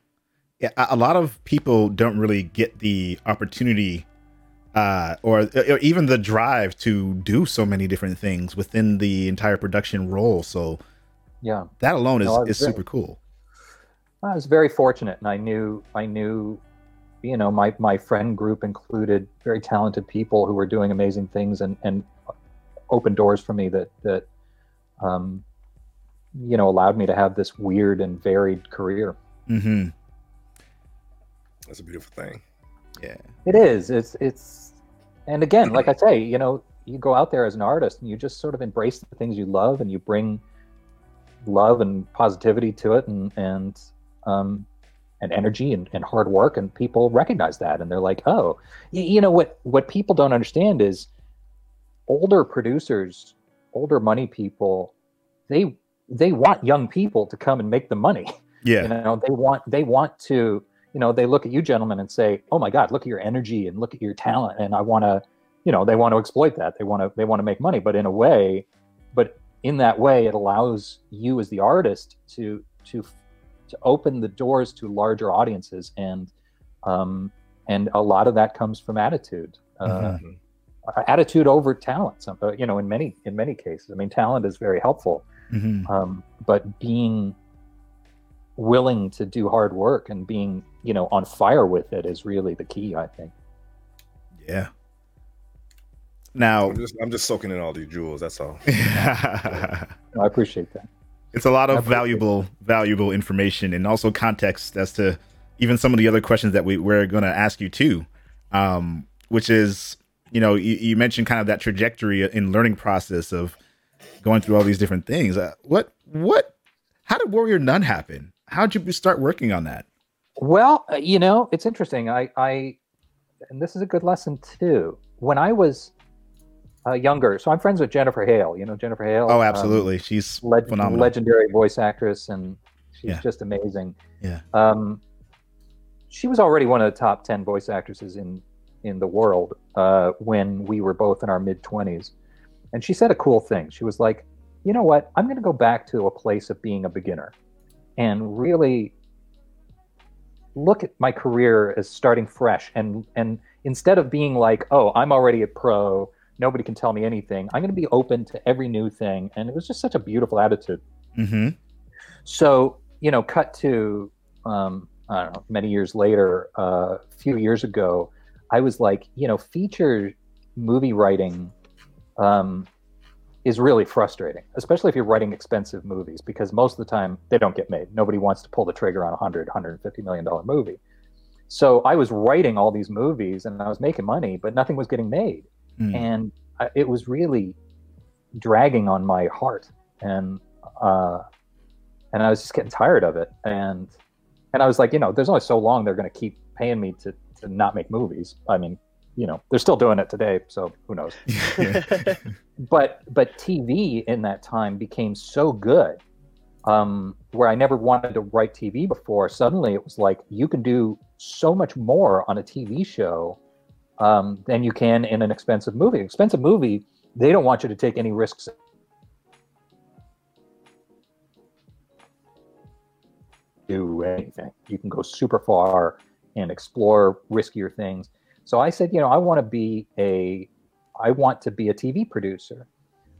A lot of people don't really get the opportunity or even the drive to do so many different things within the entire production role. So yeah, that alone is super cool. I was very fortunate, and I knew, you know, my friend group included very talented people who were doing amazing things and opened doors for me that you know, allowed me to have this weird and varied career. Mm-hmm. That's a beautiful thing. Yeah, it is. It's, and again, like I say, you know, you go out there as an artist and you just sort of embrace the things you love, and you bring love and positivity to it, and energy and hard work, and people recognize that, and they're like, oh, you know, what people don't understand is older producers, older money people, they want young people to come and make the money. Yeah, you know, they want to, you know, they look at you gentlemen and say, oh my God, look at your energy and look at your talent, and I want to, you know, they want to exploit that. They want to make money, but in that way it allows you as the artist to open the doors to larger audiences, and a lot of that comes from attitude. Mm-hmm. Attitude over talent, you know, in many cases. I mean, talent is very helpful, mm-hmm. But being willing to do hard work and being, you know, on fire with it is really the key, I think. Yeah. Now I'm just soaking in all these jewels. That's all. Yeah. I appreciate that. It's a lot of valuable information, and also context as to even some of the other questions that we're going to ask you too, which is, you know, you mentioned kind of that trajectory in learning process of going through all these different things. How did Warrior Nun happen? How did you start working on that? Well, you know, it's interesting. I and this is a good lesson too. When I was younger, so I'm friends with Jennifer Hale. You know Jennifer Hale? Oh, absolutely. She's phenomenal. Legendary voice actress, and she's just amazing. Yeah. She was already one of the top 10 voice actresses in the world when we were both in our mid-20s. And she said a cool thing. She was like, you know what? I'm going to go back to a place of being a beginner and really look at my career as starting fresh. And instead of being like, oh, I'm already a pro, nobody can tell me anything, I'm going to be open to every new thing. And it was just such a beautiful attitude. Mm-hmm. So, you know, cut to, I don't know, many years later, a few years ago, I was like, you know, feature movie writing is really frustrating, especially if you're writing expensive movies, because most of the time they don't get made. Nobody wants to pull the trigger on a $150 million movie. So I was writing all these movies and I was making money, but nothing was getting made. Mm. And it was really dragging on my heart, and I was just getting tired of it. And I was like, you know, there's only so long they're going to keep paying me to not make movies. I mean, you know, they're still doing it today, so who knows? But TV in that time became so good, where I never wanted to write TV before. Suddenly it was like, you can do so much more on a TV show than you can in an expensive movie. Expensive movie, they don't want you to take any risks. Do anything. You can go super far and explore riskier things. So I said, you know, I want to be a TV producer.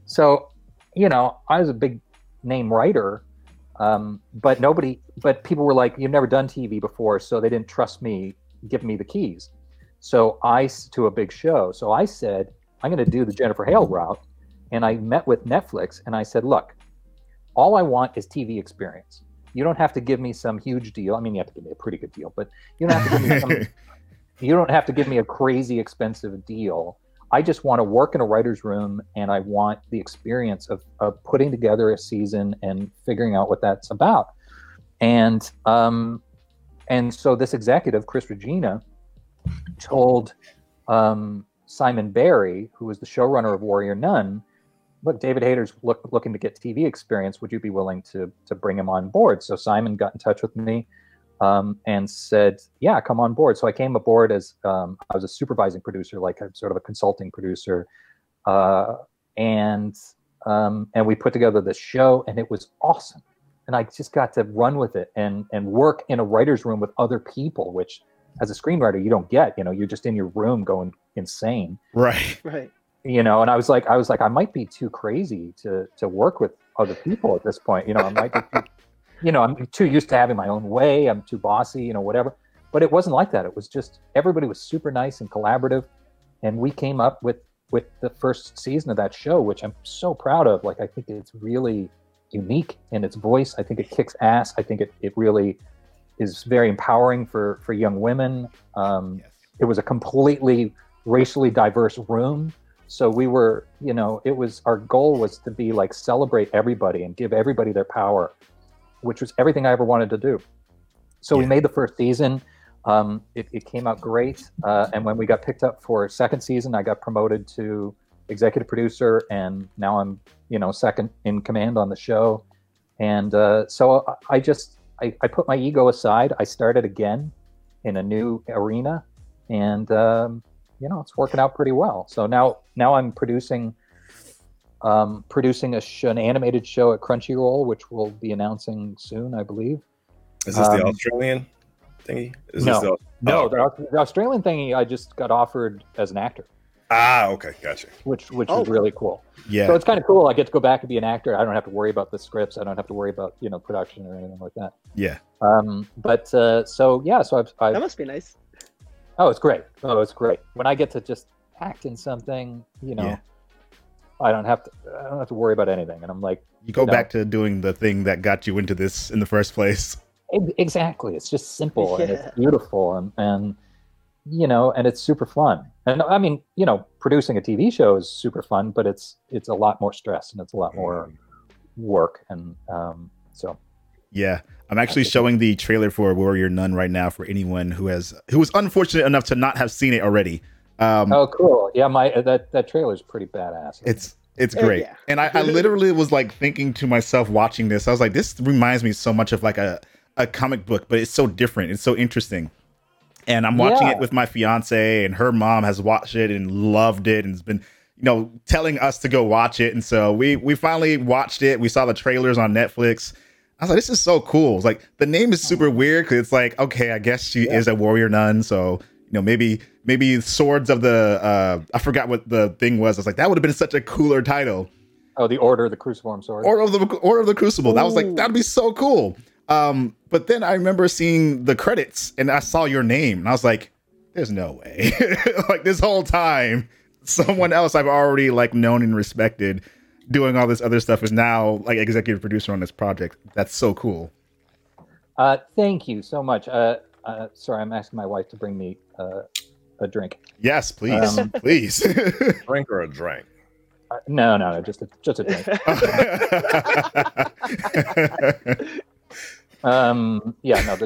So, you know, I was a big name writer, but people were like, you've never done TV before, so they didn't trust me, give me the keys. So to a big show. So I said, I'm going to do the Jennifer Hale route. And I met with Netflix and I said, look, all I want is TV experience. You don't have to give me some huge deal. I mean, you have to give me a pretty good deal, but you don't have to give me you don't have to give me a crazy expensive deal. I just want to work in a writer's room, and I want the experience of putting together a season and figuring out what that's about. And so this executive, Chris Regina, told Simon Barry, who was the showrunner of Warrior Nun, look, David Hayter's looking to get TV experience. Would you be willing to bring him on board? So Simon got in touch with me and said, yeah, come on board. So I came aboard as I was a supervising producer, like a sort of a consulting producer. And we put together this show, and it was awesome. And I just got to run with it and work in a writer's room with other people, which as a screenwriter you don't get. You know, you're just in your room going insane. Right. You know, and I was like, I might be too crazy to work with other people at this point. You know, I might be too, you know, I'm too used to having my own way. I'm too bossy, you know, whatever. But it wasn't like that. It was just everybody was super nice and collaborative, and we came up with the first season of that show, which I'm so proud of. Like, I think it's really unique in its voice. I think it kicks ass. I think it really is very empowering for young women. Yes. It was a completely racially diverse room. So we were, you know, it was, our goal was to be like, celebrate everybody and give everybody their power, which was everything I ever wanted to do. So we made the first season. It came out great. And when we got picked up for second season, I got promoted to executive producer, and now I'm, you know, second in command on the show. And so I put my ego aside. I started again in a new arena, and you know, it's working out pretty well. So now I'm producing an animated show at Crunchyroll, which we'll be announcing soon, I believe. Is this the Australian thingy? No, the Australian thingy I just got offered as an actor. Ah, okay, gotcha. Which is really cool. Yeah. So it's kind of cool. I get to go back and be an actor. I don't have to worry about the scripts. I don't have to worry about, you know, production or anything like that. Yeah. That must be nice. Oh, it's great. When I get to just act in something, you know, I don't have to worry about anything. And I'm like, back to doing the thing that got you into this in the first place. Exactly. It's just simple and it's beautiful and you know, and it's super fun. And I mean, you know, producing a TV show is super fun, but it's a lot more stress and it's a lot more work. And so, yeah, I'm actually showing the trailer for Warrior Nun right now for anyone who was unfortunate enough to not have seen it already. Oh, cool! Yeah, that trailer is pretty badass. It's great, and I literally was like thinking to myself watching this. I was like, this reminds me so much of like a comic book, but it's so different. It's so interesting. And I'm watching it with my fiance, and her mom has watched it and loved it and has been, you know, telling us to go watch it. And so we finally watched it. We saw the trailers on Netflix. I was like, this is so cool. It's like, the name is super weird because it's like, okay, I guess she is a warrior nun. So, you know, maybe Swords of the, I forgot what the thing was. I was like, that would have been such a cooler title. Oh, the Order of the Cruciform Sword. Order of the Crucible. Ooh. That was like, that'd be so cool. But then I remember seeing the credits and I saw your name and I was like, there's no way. Like, this whole time, someone else I've already like known and respected doing all this other stuff is now like executive producer on this project. That's so cool. Thank you so much. Sorry, I'm asking my wife to bring me a drink. Yes, please. Please. Drink or a drink? No, just a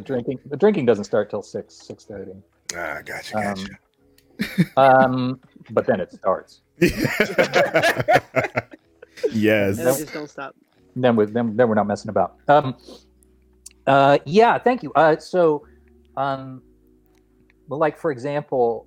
drink. The drinking doesn't start till 6:30. Ah, gotcha. But then it starts. Yes. And just don't stop. Then we're not messing about. Thank you. Well, like for example,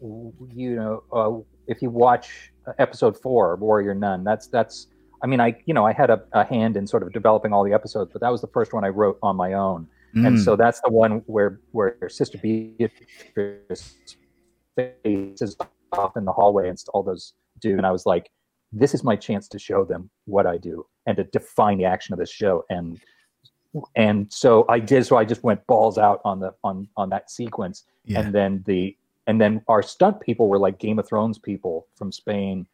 you know, if you watch episode 4, Warrior Nun, that's. I mean, I had a hand in sort of developing all the episodes, but that was the first one I wrote on my own. Mm. And so that's the one where Sister Beatrice faces off in the hallway and all those dudes. And I was like, this is my chance to show them what I do and to define the action of this show. And so I did. So I just went balls out on that sequence. Yeah. And then our stunt people were like Game of Thrones people from Spain.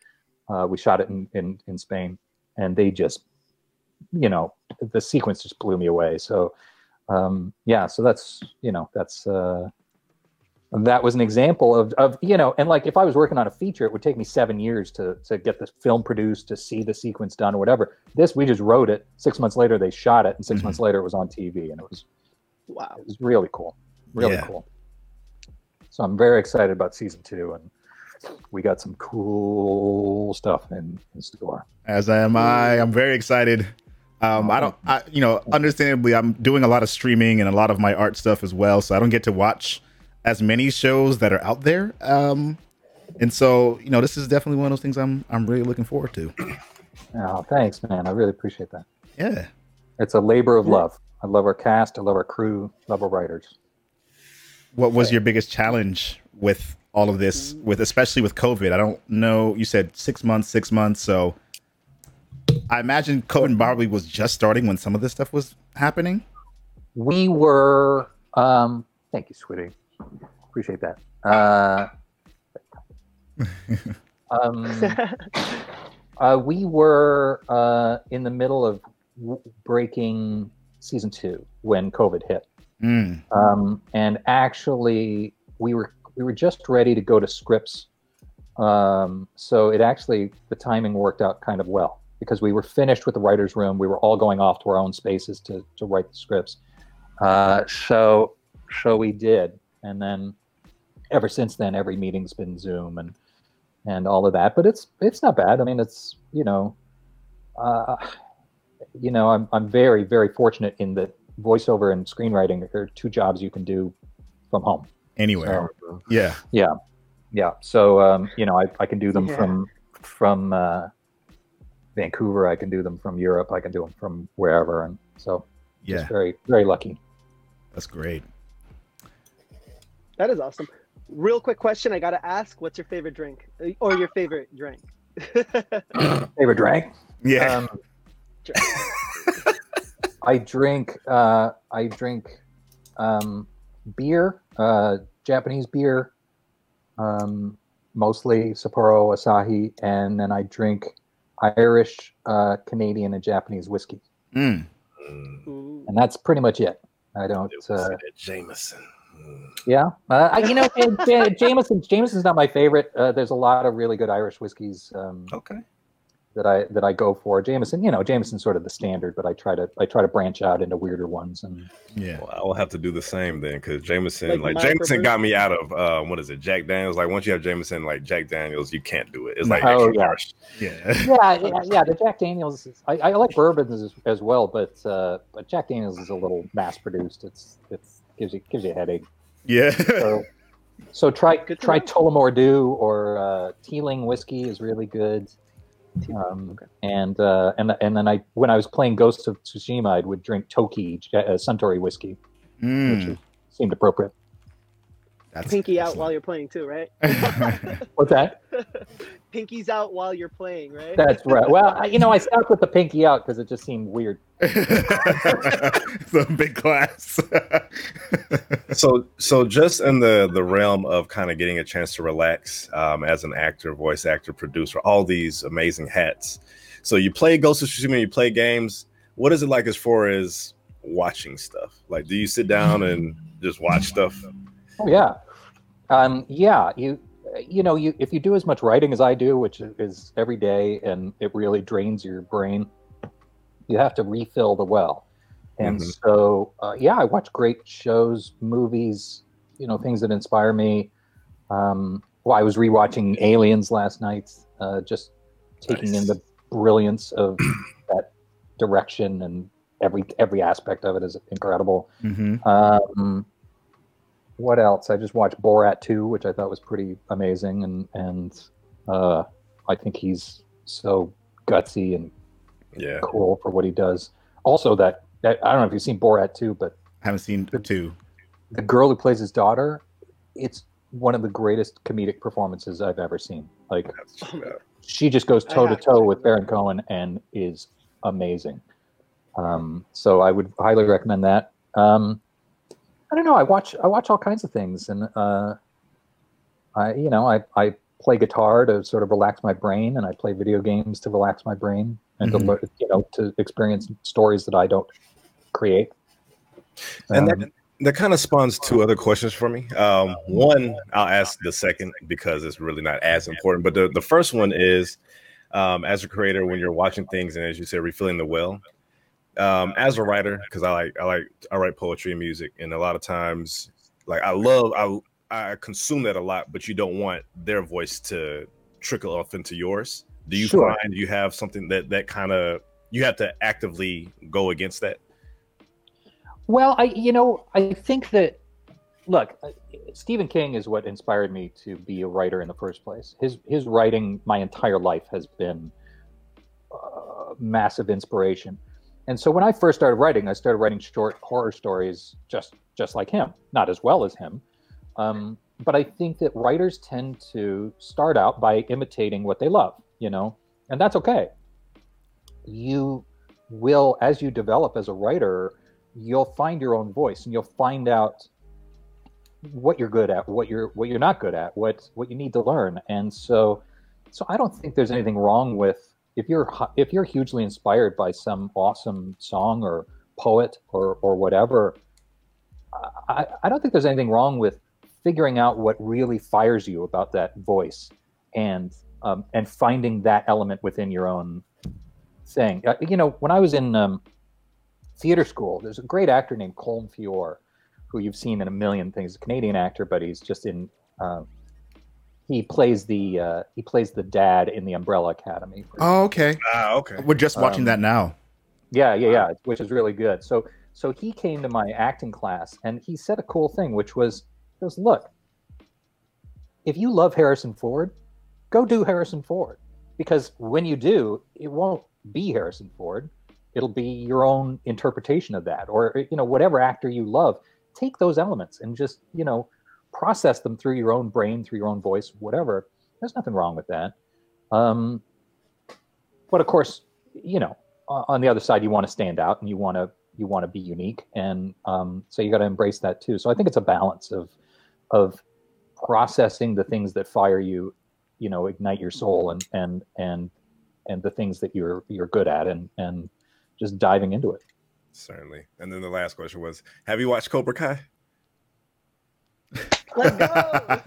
We shot it in Spain. And they just, you know, the sequence just blew me away. So, so that's, you know, that was an example of, you know, and like if I was working on a feature, it would take me 7 years to get the film produced, to see the sequence done or whatever. This, we just wrote it. 6 months later, they shot it. And six months later, it was on TV. And it was really cool. Really cool. So I'm very excited about season 2. And we got some cool stuff in store. As am I. I'm very excited. Understandably, I'm doing a lot of streaming and a lot of my art stuff as well. So I don't get to watch as many shows that are out there. And so, you know, this is definitely one of those things I'm really looking forward to. Oh, thanks, man. I really appreciate that. Yeah. It's a labor of love. I love our cast. I love our crew. I love our writers. what was your biggest challenge with all of this, with especially with COVID? I don't know. You said 6 months, 6 months. So I imagine COVID probably was just starting when some of this stuff was happening. We were. Thank you, sweetie. Appreciate that. We were in the middle of breaking season 2 when COVID hit. And actually, we were just ready to go to scripts. So it actually, the timing worked out kind of well because we were finished with the writer's room. We were all going off to our own spaces to write the scripts. So we did. And then ever since then, every meeting's been Zoom and all of that, but it's not bad. I mean, it's, I'm very, very fortunate in that voiceover and screenwriting are two jobs you can do from home. Anywhere. So, yeah. So, I can do them from Vancouver. I can do them from Europe. I can do them from wherever. And so just very, very lucky. That's great. That is awesome. Real quick question. I got to ask, what's your favorite drink or your favorite drink? Favorite drink? Yeah. I drink beer, Japanese beer, mostly Sapporo, Asahi, and then I drink Irish, Canadian, and Japanese whiskey. And that's pretty much it. I don't. Jameson. Yeah, Jameson's not my favorite. There's a lot of really good Irish whiskeys. That I go for. Jameson's sort of the standard, but I try to branch out into weirder ones. And well, I will have to do the same then, because Jameson, Jameson got me out of Jack Daniels. Like once you have Jameson, like Jack Daniels, you can't do it. It's like The Jack Daniels. I like bourbons as well, but Jack Daniels is a little mass produced. It's gives you a headache. Yeah. So try Tullamore Dew or Teeling whiskey is really good. And then when I was playing Ghost of Tsushima, I would drink Toki Suntory whiskey, which seemed appropriate. Pinky out while you're playing too, right? What's that? Pinky's out while you're playing, right? That's right. Well, I stopped with the pinky out because it just seemed weird. It's a big class. So just in the realm of kind of getting a chance to relax as an actor, voice actor, producer, all these amazing hats. So you play Ghost of Tsushima, you play games. What is it like as far as watching stuff? Like, do you sit down and just watch stuff? Oh, yeah. You if you do as much writing as I do, which is every day, and it really drains your brain, you have to refill the well. And so, I watch great shows, movies, things that inspire me. I was rewatching Aliens last night, just taking in the brilliance of that direction, and every aspect of it is incredible. What else? I just watched Borat 2, which I thought was pretty amazing, and I think he's so gutsy and cool for what he does. Also, that I don't know if you've seen Borat 2, but I haven't seen two. The girl who plays his daughter, it's one of the greatest comedic performances I've ever seen. Like, she just goes toe to toe with Baron Cohen and is amazing. So I would highly recommend that. I don't know. I watch all kinds of things, and I play guitar to sort of relax my brain, and I play video games to relax my brain and to learn, to experience stories that I don't create. And that kind of spawns two other questions for me. One, I'll ask the second because it's really not as important. But the first one is, as a creator, when you're watching things and as you said, refilling the well. As a writer, because I write poetry and music, and a lot of times, like I consume that a lot, but you don't want their voice to trickle off into yours. Do you find you have something that kind of you have to actively go against that? Well, I think that Stephen King is what inspired me to be a writer in the first place. His writing, my entire life has been massive inspiration. And so when I first started writing, I started writing short horror stories just like him, not as well as him, But I think that writers tend to start out by imitating what they love, you know, and that's okay. You will, as you develop as a writer, you'll find your own voice, and you'll find out what you're good at, what you're not good at, what you need to learn. And so I don't think there's anything wrong with if you're hugely inspired by some awesome song or poet or whatever. I don't think there's anything wrong with figuring out what really fires you about that voice, and finding that element within your own thing. You know, when I was in theater school, there's a great actor named Colm Feore, who you've seen in a million things, a Canadian actor, but he's just in, he plays the dad in The Umbrella Academy. Oh, okay. Okay. We're just watching that now. Yeah. Which is really good. So he came to my acting class and he said a cool thing, which was, look, if you love Harrison Ford, go do Harrison Ford, because when you do, it won't be Harrison Ford. It'll be your own interpretation of that, or, you know, whatever actor you love. Take those elements and just, you know, process them through your own brain, through your own voice, whatever. There's nothing wrong with that. But of course, you know, on the other side, you want to stand out and you want to be unique. And so you got to embrace that too. So I think it's a balance of processing the things that fire you, you know, ignite your soul, and the things that you're good at, and just diving into it. Certainly. And then the last question was, have you watched Cobra Kai? Let's go.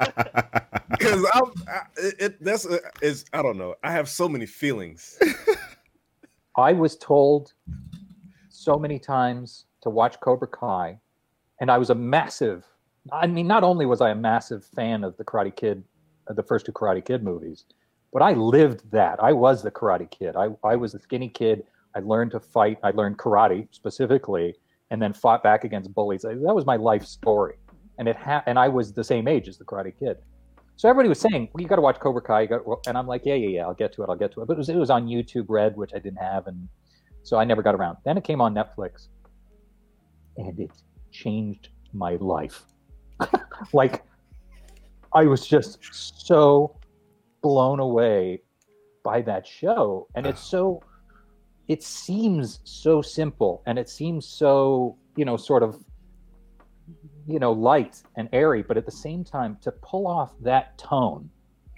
Because I don't know. I have so many feelings. I was told so many times to watch Cobra Kai, and I was not only was I a massive fan of the Karate Kid, the first two Karate Kid movies, but I lived that. I was the Karate Kid. I was the skinny kid. I learned to fight. I learned karate specifically, and then fought back against bullies. That was my life story, and and I was the same age as the Karate Kid. So everybody was saying, "Well, you got to watch Cobra Kai," and I'm like, "Yeah, I'll get to it." But it was on YouTube Red, which I didn't have, and so I never got around. Then it came on Netflix, and it changed my life. Like, I was just so blown away by that show, and it's so. It seems so simple, and it seems so, you know, sort of, you know, light and airy, but at the same time, to pull off that tone,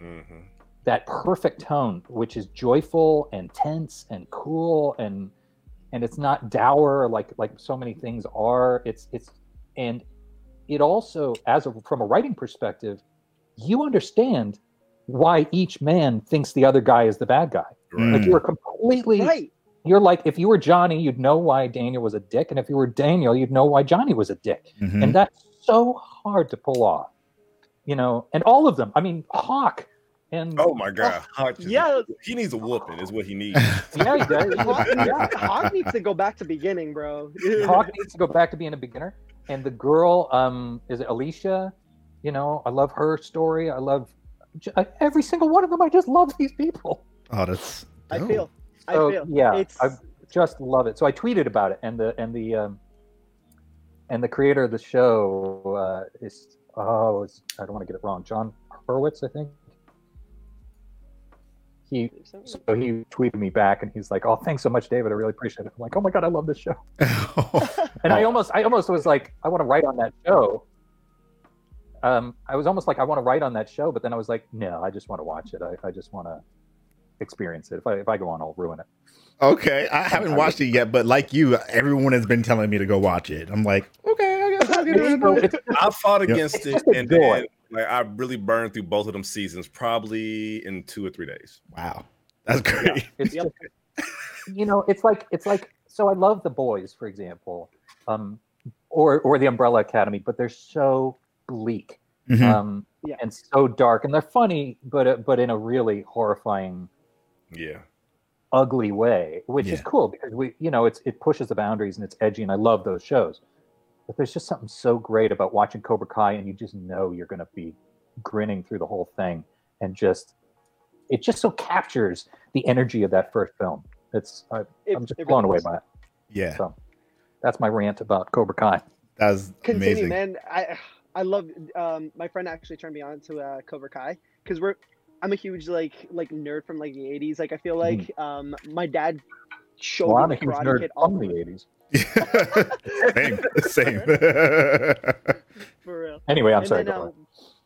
mm-hmm. that perfect tone, which is joyful and tense and cool, and it's not dour like so many things are. It's and it also, from a writing perspective, you understand why each man thinks the other guy is the bad guy. Right. Like, you are completely right. You're like, if you were Johnny, you'd know why Daniel was a dick. And if you were Daniel, you'd know why Johnny was a dick. Mm-hmm. And that's so hard to pull off, you know, and all of them. I mean, Hawk. And oh, my God. Hawk he needs a whooping is what he needs. Yeah, he does. Hawk needs to go back to beginning, bro. Hawk needs to go back to being a beginner. And the girl, is it Alicia? You know, I love her story. I love every single one of them. I just love these people. Oh, that's dope. I just love it. So I tweeted about it, and the creator of the show is I don't want to get it wrong, John Hurwitz, I think. He tweeted me back, and he's like, "Oh, thanks so much, David. I really appreciate it." I'm like, "Oh my God, I love this show," and I almost was like, "I want to write on that show." I was almost like, "I want to write on that show," but then I was like, "No, I just want to watch it. I just want to." Experience it. If I go on, I'll ruin it. Okay, I haven't watched it yet, but like you, everyone has been telling me to go watch it. I'm like, okay, I guess I'll get it. I fought against it, and then like I really burned through both of them seasons, probably in 2 or 3 days. Wow, that's great. Yeah, you know, it's like. So I love The Boys, for example, or The Umbrella Academy, but they're so bleak, mm-hmm. And so dark, and they're funny, but in a really horrifying. Yeah, ugly way, which is cool because it pushes the boundaries and it's edgy, and I love those shows. But there's just something so great about watching Cobra Kai, and you just know you're going to be grinning through the whole thing, and it just so captures the energy of that first film. I'm just blown away by it. Yeah, so that's my rant about Cobra Kai. That's amazing, man. I I love. My friend actually turned me on to Cobra Kai because I'm a huge like nerd from like the 80s. Like I feel like my dad showed me Karate Kid all the 80s. Same. For real. Anyway, I'm sorry.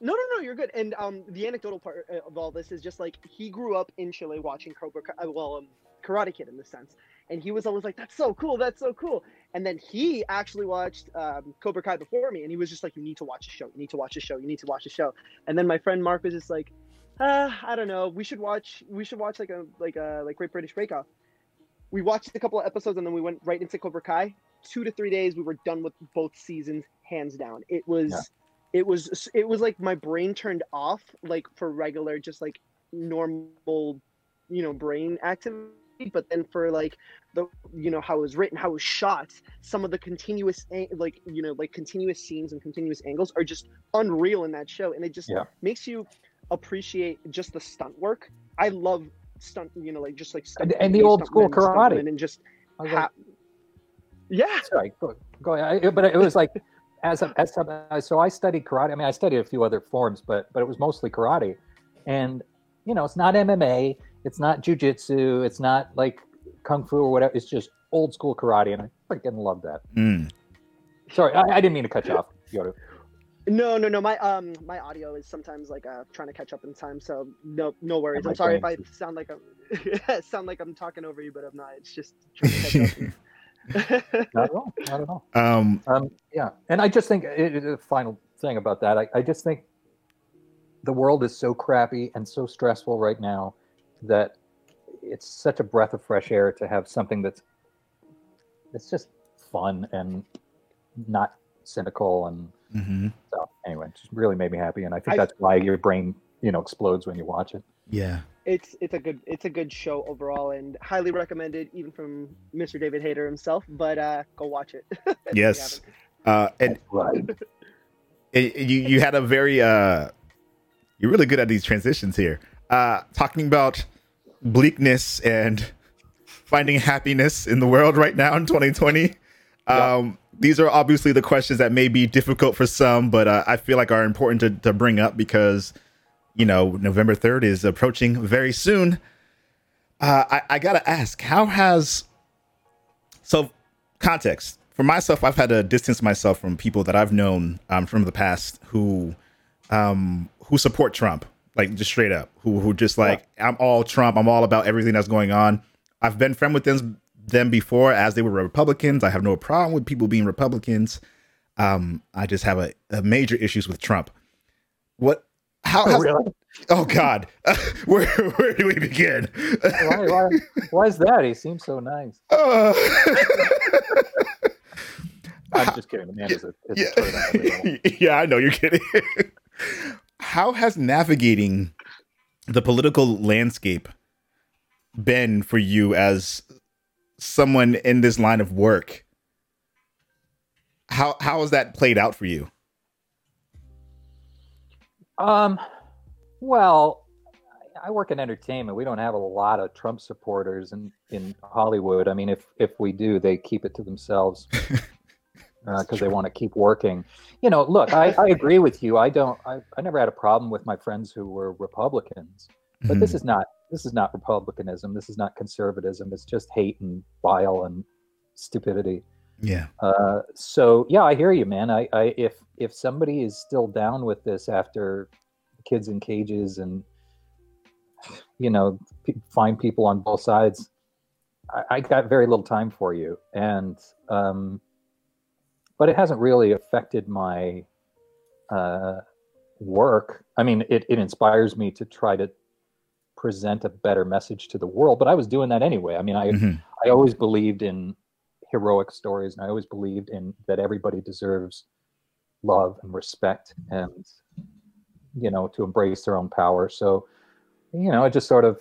No, you're good. And the anecdotal part of all this is just like he grew up in Chile watching Karate Kid in this sense, and he was always like, "That's so cool." And then he actually watched Cobra Kai before me, and he was just like, "You need to watch the show." And then my friend Mark was just like, "I don't know. We should watch like Great British Bake Off." We watched a couple of episodes, and then we went right into Cobra Kai. 2 to 3 days, we were done with both seasons, hands down. It was like my brain turned off, like for regular, just like normal, brain activity. But then for like the, how it was written, how it was shot, some of the continuous, continuous scenes and continuous angles are just unreal in that show. And it just makes you appreciate just the stunt work. I love stunt, and the old school karate and just sorry, go ahead. But it was like so I studied karate. I mean, I studied a few other forms, but it was mostly karate. And it's not MMA, it's not jujitsu, it's not like kung fu or whatever. It's just old school karate, and I freaking love that. Sorry, I didn't mean to cut you off, Yoda. No. My my audio is sometimes like trying to catch up in time, so no worries. I'm sorry if I sound like I'm talking over you, but I'm not. It's just trying to catch up. Not at all. Yeah, and I just think the final thing about that, I just think the world is so crappy and so stressful right now that it's such a breath of fresh air to have something that's just fun and not cynical and. Mm-hmm. So anyway, it just really made me happy, and I think that's why your brain, explodes when you watch it. Yeah, it's a good show overall, and highly recommended, even from Mr. David Hayter himself. But go watch it. Yes, and right. You had a very you're really good at these transitions here. Talking about bleakness and finding happiness in the world right now in 2020. These are obviously the questions that may be difficult for some, but I feel like are important to bring up because, November 3rd is approaching very soon. I got to ask, context for myself, I've had to distance myself from people that I've known from the past who support Trump, like just straight up, who just like, I'm all Trump. I'm all about everything that's going on. I've been friend with them before as they were Republicans. I have no problem with people being Republicans. I just have a major issues with Trump. What? How? Really? Oh God! Where do we begin? Why is that? He seems so nice. I'm just kidding. The man is I know you're kidding. How has navigating the political landscape been for you as someone in this line of work? How has that played out for you? Well, I work in entertainment. We don't have a lot of Trump supporters in Hollywood. I mean, if we do, they keep it to themselves because they want to keep working. Look, I agree with you. I never had a problem with my friends who were Republicans, but this is not republicanism. This is not conservatism. It's just hate and bile and stupidity. Yeah. So yeah, I hear you, man. I if somebody is still down with this after kids in cages and fine people on both sides, I got very little time for you. And but it hasn't really affected my work. I mean, it inspires me to try to present a better message to the world, but I was doing that anyway. I mean, I always believed in heroic stories, and I always believed in that everybody deserves love and respect and, to embrace their own power. So, it just sort of,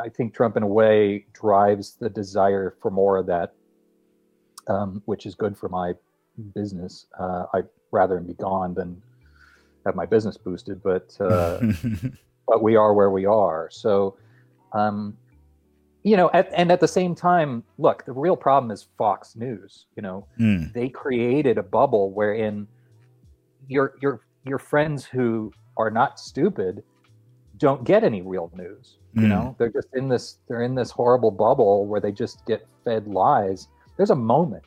I think Trump in a way drives the desire for more of that, which is good for my business. I'd rather be gone than have my business boosted, but we are where we are. So, and at the same time, look, the real problem is Fox News. They created a bubble wherein your friends who are not stupid don't get any real news. You know, they're just in this, they're in this horrible bubble where they just get fed lies. There's a moment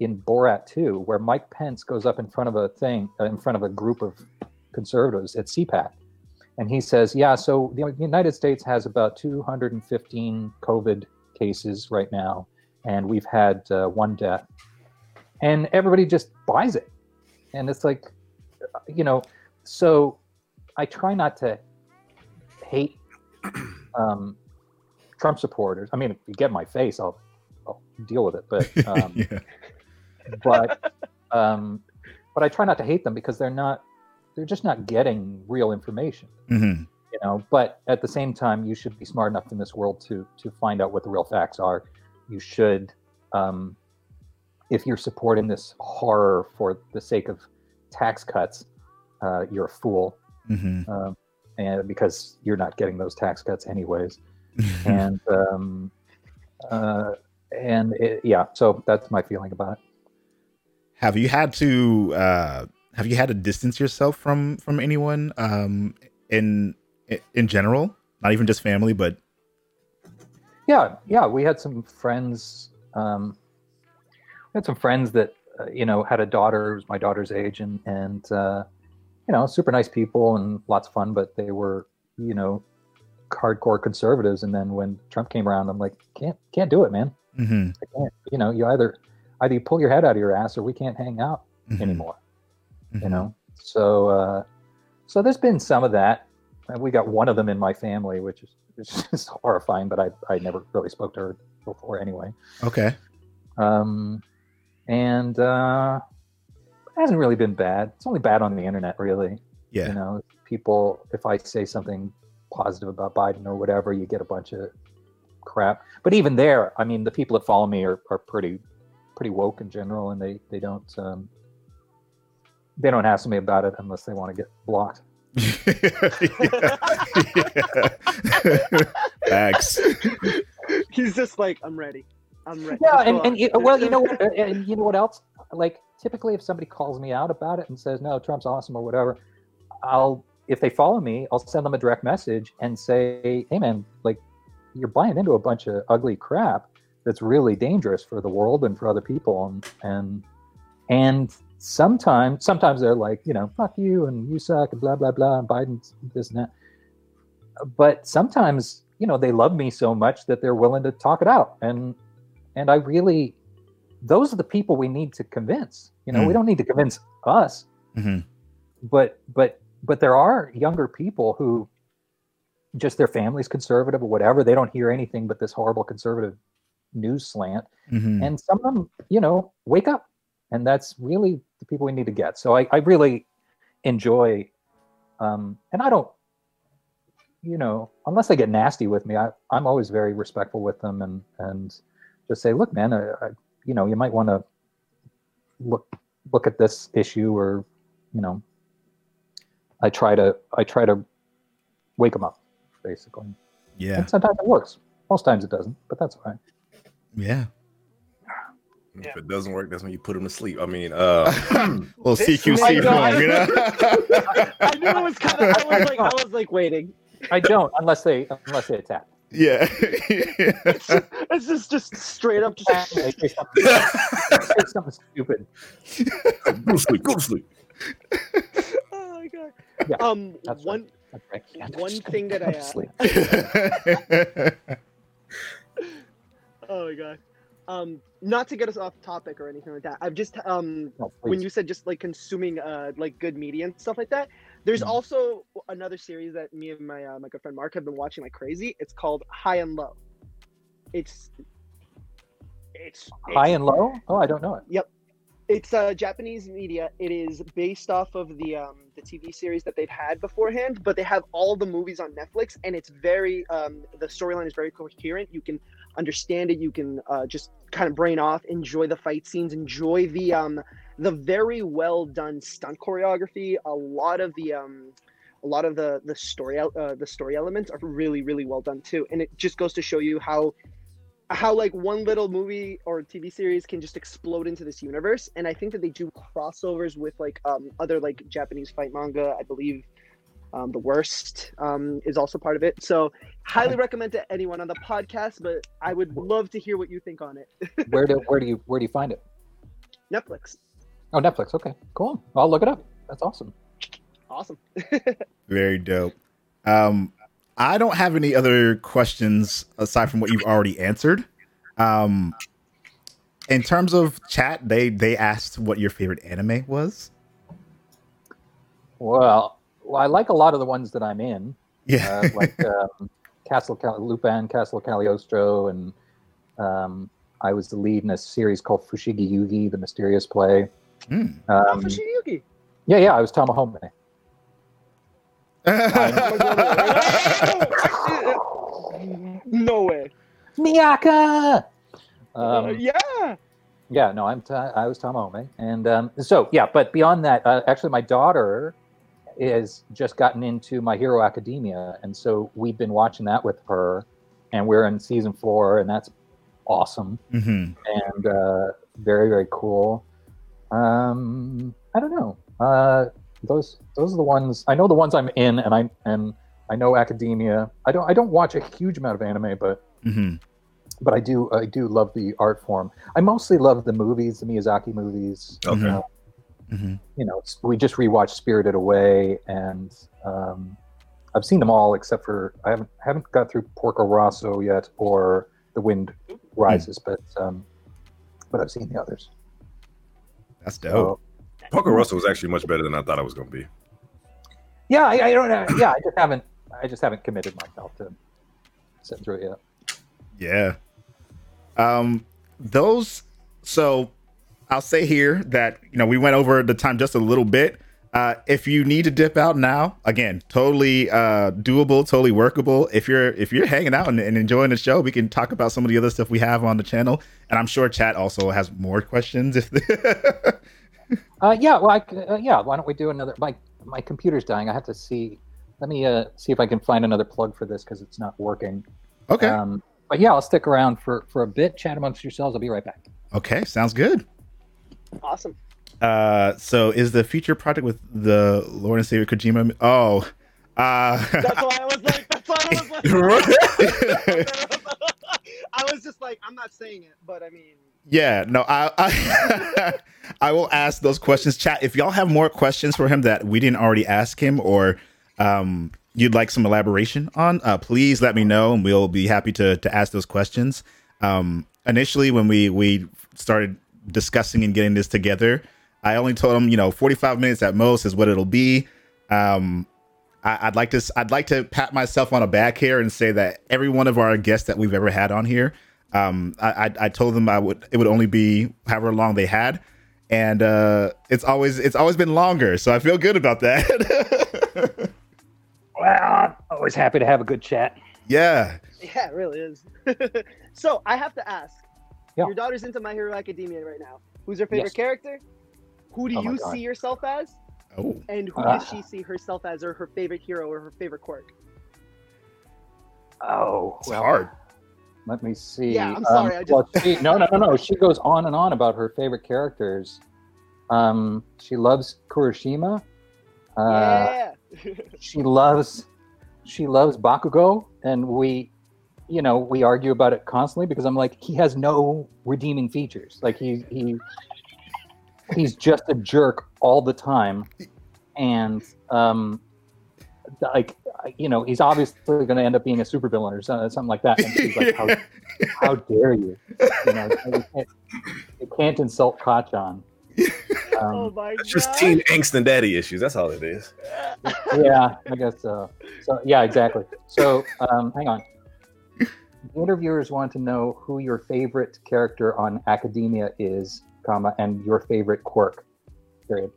in Borat 2 where Mike Pence goes up in front of a thing, in front of a group of conservatives at CPAC. And he says, yeah, so the United States has about 215 COVID cases right now. And we've had one death. And everybody just buys it. And it's like, you know, so I try not to hate Trump supporters. I mean, if you get in my face, I'll deal with it. But but I try not to hate them because they're just not getting real information. Mm-hmm. You know, but at the same time, you should be smart enough in this world to find out what the real facts are. You should, if you're supporting this horror for the sake of tax cuts, you're a fool. Mm-hmm. And because you're not getting those tax cuts anyways. So that's my feeling about it. Have you had to distance yourself from anyone in general? Not even just family, but yeah. We had some friends. We had some friends that had a daughter who's my daughter's age, and super nice people and lots of fun, but they were hardcore conservatives. And then when Trump came around, I'm like, can't do it, man. Mm-hmm. I can't. You either you pull your head out of your ass, or we can't hang out anymore. Mm-hmm. So there's been some of that. We got one of them in my family, which is just horrifying. But I never really spoke to her before, anyway. Okay. It hasn't really been bad. It's only bad on the internet, really. Yeah. People. If I say something positive about Biden or whatever, you get a bunch of crap. But even there, I mean, the people that follow me are pretty woke in general, and they don't ask me about it unless they want to get blocked. Yeah. Facts. He's just like, I'm ready. Yeah, and you know what else? Like, typically, if somebody calls me out about it and says, "No, Trump's awesome" or whatever, if they follow me, I'll send them a direct message and say, "Hey, man, like, you're buying into a bunch of ugly crap that's really dangerous for the world and for other people." And sometimes they're like, "Fuck you," and "You suck," and blah blah blah, and Biden's this and that. But sometimes, they love me so much that they're willing to talk it out, and I really. Those are the people we need to convince. We don't need to convince us, but there are younger people who just their family's conservative or whatever. They don't hear anything but this horrible conservative news slant. Mm-hmm. And some of them, wake up. And that's really the people we need to get. So I really enjoy, and I don't, unless they get nasty with me, I'm always very respectful with them and just say, "Look, man, you might want to look at this issue," or, I try to wake them up, basically. Yeah. And sometimes it works. Most times it doesn't, but that's all right. Yeah. If it doesn't work, that's when you put them to sleep. I mean, well, CQC form, I knew it was kind of. I was like waiting. I don't, unless they attack. Yeah, it's just straight up. It's something stupid. Go to sleep. Oh my god. Yeah, one thing that I. Oh my god. Not to get us off topic or anything like that. I've just when you said just like consuming like good media and stuff like that. There's also another series that me and my good friend Mark have been watching like crazy. It's called High and Low. It's High and Low? Oh, I don't know it. Yep. It's Japanese media. It is based off of the TV series that they've had beforehand, but they have all the movies on Netflix, and it's very the storyline is very coherent. You can understand it. You can just kind of brain off, enjoy the fight scenes, enjoy the very well done stunt choreography. A lot of the story elements are really, really well done too. And it just goes to show you how how like one little movie or TV series can just explode into this universe. And I think that they do crossovers with like other like Japanese fight manga. I believe The Worst is also part of it. So highly recommend to anyone on the podcast, but I would love to hear what you think on it. Where do you find it? Netflix. Oh, Netflix. Okay, cool. I'll look it up. That's awesome. Awesome. Very dope. I don't have any other questions aside from what you've already answered. In terms of chat, they asked what your favorite anime was. Well, I like a lot of the ones that I'm in. Yeah. like Lupin, Castle Cagliostro, and I was the lead in a series called Fushigi Yugi, The Mysterious Play. Fushigi Yugi. Yeah, I was Tomohome. No way. Miyaka. I was Tomohome, and but beyond that, actually, my daughter is just gotten into My Hero Academia, and so we've been watching that with her, and we're in season 4, and that's awesome. Mm-hmm. And very, very cool. I don't know. Those are the ones I know. The ones I'm in, and I know Academia. I don't watch a huge amount of anime, but mm-hmm. but I do love the art form. I mostly love the movies, the Miyazaki movies. Okay. Mm-hmm. We just rewatched Spirited Away, and I've seen them all except for I haven't got through Porco Rosso yet or The Wind Rises, but I've seen the others. That's dope. So, Porco Rosso was actually much better than I thought it was going to be. Yeah, I don't know. Yeah, I just haven't committed myself to sitting through it yet. Yeah. So I'll say here that we went over the time just a little bit. If you need to dip out now, again, totally doable, totally workable. If you're hanging out and enjoying the show, we can talk about some of the other stuff we have on the channel. And I'm sure chat also has more questions. Why don't we do another? My computer's dying. I have to see. Let me see if I can find another plug for this because it's not working. Okay. But yeah, I'll stick around for a bit. Chat amongst yourselves. I'll be right back. Okay, sounds good. Awesome. So is the future project with the Lord and Savior Kojima? Oh, that's why I was like, I was just like, I'm not saying it, but I mean, yeah, no, I I will ask those questions. Chat, if y'all have more questions for him that we didn't already ask him, or, you'd like some elaboration on, please let me know. And we'll be happy to ask those questions. Initially when we started discussing and getting this together, I only told him 45 minutes at most is what it'll be. I'd like to pat myself on the back here and say that every one of our guests that we've ever had on here, I told them it would only be however long they had, and it's always been longer, so I feel good about that. Well, I'm always happy to have a good chat. Yeah, it really is. So I have to ask. Yeah. Your daughter's into My Hero Academia right now. Who's her favorite character? Who do you see yourself as? Oh. And who does she see herself as, or her favorite hero, or her favorite quirk? Oh, it's hard. Let me see. Yeah, I'm sorry. No. She goes on and on about her favorite characters. She loves Kurishima. Yeah. She loves Bakugo, and we argue about it constantly because I'm like, he has no redeeming features. Like he's just a jerk all the time, and he's obviously going to end up being a supervillain or something like that. And she's like, how dare you? You can't insult Kachan. Oh my God. It's just teen angst and daddy issues. That's all it is. Yeah, I guess so. So yeah, exactly. So hang on. Interviewers want to know who your favorite character on Academia is, and your favorite quirk. Period.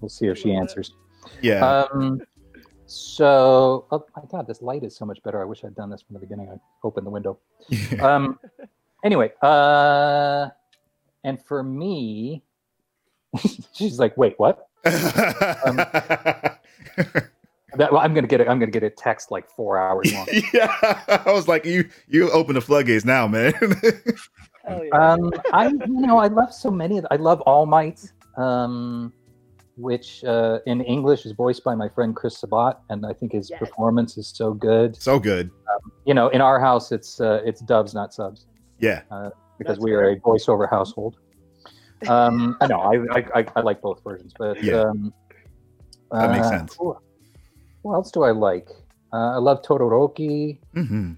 We'll see if she answers. Yeah. So, oh my God, this light is so much better. I wish I'd done this from the beginning. I opened the window. Anyway, and for me, she's like, wait, what? That, well, I'm gonna get a text like 4 hours long. Yeah, I was like, you open the floodgates now, man. Hell yeah. I love so many. I love All Might, which in English is voiced by my friend Chris Sabat, and I think his performance is so good. So good. In our house, it's dubs, not subs. Yeah, because we are a voiceover household. I like both versions, but that makes sense. What else do I like? I love Todoroki. Mm-hmm.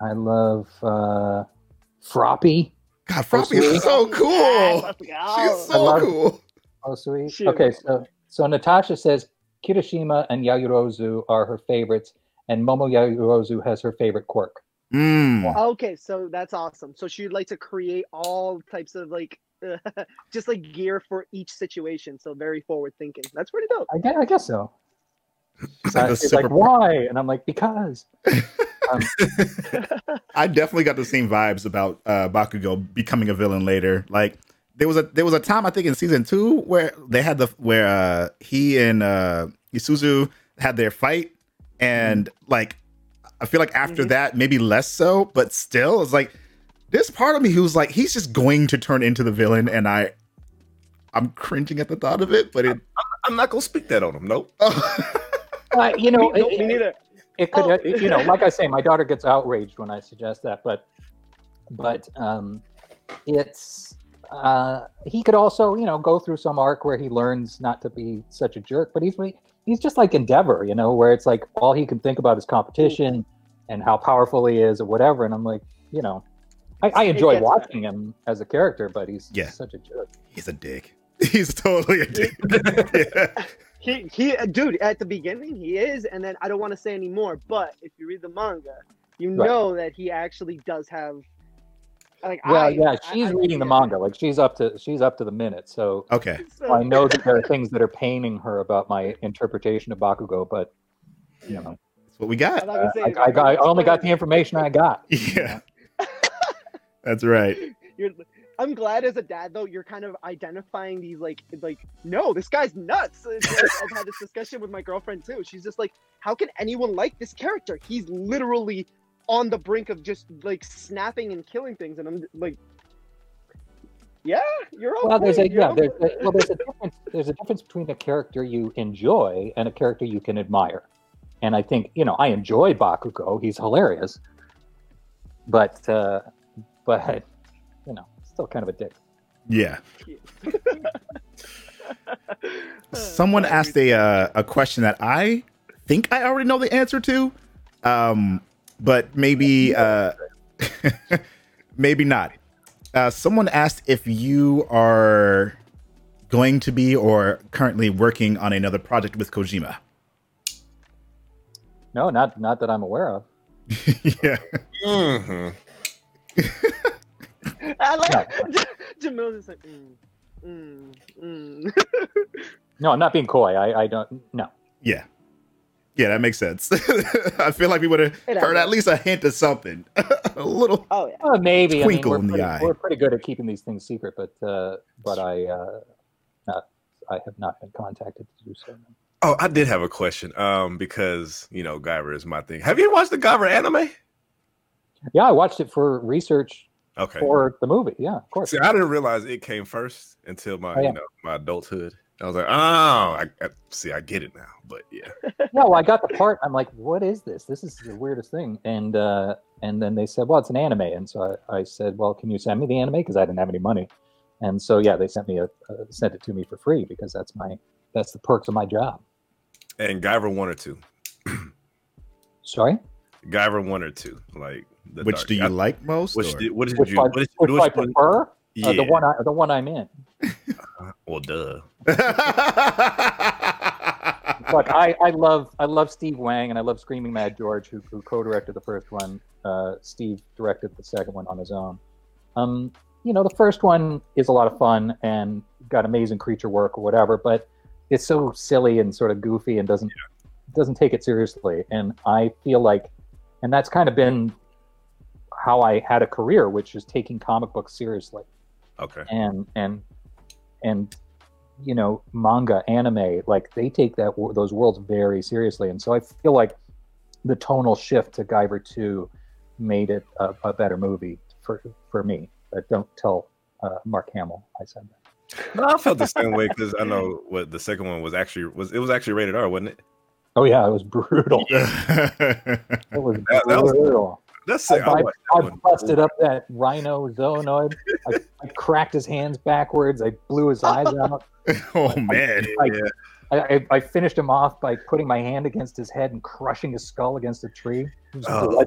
I love Froppy. God, Froppy is so cool. Yeah, she's so cool. Oh, sweet. Shoot. Okay, so Natasha says Kirishima and Yaoyorozu are her favorites, and Momo Yaoyorozu has her favorite quirk. Mm. Wow. Okay, so that's awesome. So she'd like to create all types of just like gear for each situation. So very forward thinking. That's pretty dope. I guess so. It's like, why? And I'm like, because. I definitely got the same vibes about Bakugo becoming a villain later. Like there was a time I think in season 2 where they had where he and Isuzu had their fight, and like I feel like after that maybe less so, but still it's like this part of me who's like he's just going to turn into the villain, and I'm cringing at the thought of it, but I'm not gonna speak that on him. Nope. It could, like I say, my daughter gets outraged when I suggest that, but it's he could also, go through some arc where he learns not to be such a jerk, but he's just like Endeavor, where it's like all he can think about is competition and how powerful he is or whatever, and I'm like, I enjoy watching him as a character, but he's such a jerk. He's a dick. He's totally a dick. Yeah. He, dude, at the beginning he is, and then I don't want to say any more, but if you read the manga, know that he actually does have. She's reading the manga. Like she's up to the minute. So okay, so I know that there are things that are paining her about my interpretation of Bakugo, but that's what we got. I only got the information I got. Yeah, that's right. I'm glad as a dad, though, you're kind of identifying these, no, this guy's nuts. I've had this discussion with my girlfriend, too. She's just like, how can anyone like this character? He's literally on the brink of just, snapping and killing things. And I'm like, yeah, you're okay. Well, there's a difference between a character you enjoy and a character you can admire. And I think, I enjoy Bakugo. He's hilarious. But still kind of a dick. Yeah. Someone asked a question that I think I already know the answer to, but maybe maybe not. Someone asked if you are going to be or currently working on another project with Kojima. No, not that I'm aware of. Yeah. Mm-hmm. I Jamil is like, No, I'm not being coy. I don't. No. Yeah. Yeah, that makes sense. I feel like we would have heard at least a hint of something. A little maybe twinkle in the eye. We're pretty good at keeping these things secret, but I have not been contacted to do so. Oh, I did have a question because, Guyver is my thing. Have you watched the Guyver anime? Yeah, I watched it for research. Okay. For the movie, yeah, of course. See, I didn't realize it came first until my, my adulthood. I was like, oh, I get it now. But yeah. No, I got the part. I'm like, what is this? This is the weirdest thing. And then they said, well, it's an anime. And so I said, well, can you send me the anime? Because I didn't have any money. And so yeah, they sent me sent it to me for free because that's the perks of my job. And Guyver 1 or 2. Sorry. Guyver 1 or 2, like. Which do you like most? Which I prefer? Yeah. The one I'm in. Well, duh. Look, I love Steve Wang, and I love Screaming Mad George, who co-directed the first one. Steve directed the second one on his own. The first one is a lot of fun and got amazing creature work or whatever, but it's so silly and sort of goofy and doesn't take it seriously. And I feel like, and that's kind of been how I had a career, which is taking comic books seriously. Okay. And you know, manga, anime, like they take that those worlds very seriously. And so I feel like the tonal shift to Guyver 2 made it a better movie for me. But don't tell Mark Hamill I said that. No, I felt the same way, because I know what the second one was actually rated R, wasn't it? Oh yeah, it was brutal. It was brutal. I busted up that rhino zoonoid. I cracked his hands backwards. I blew his eyes out. Oh man! I finished him off by putting my hand against his head and crushing his skull against a tree. I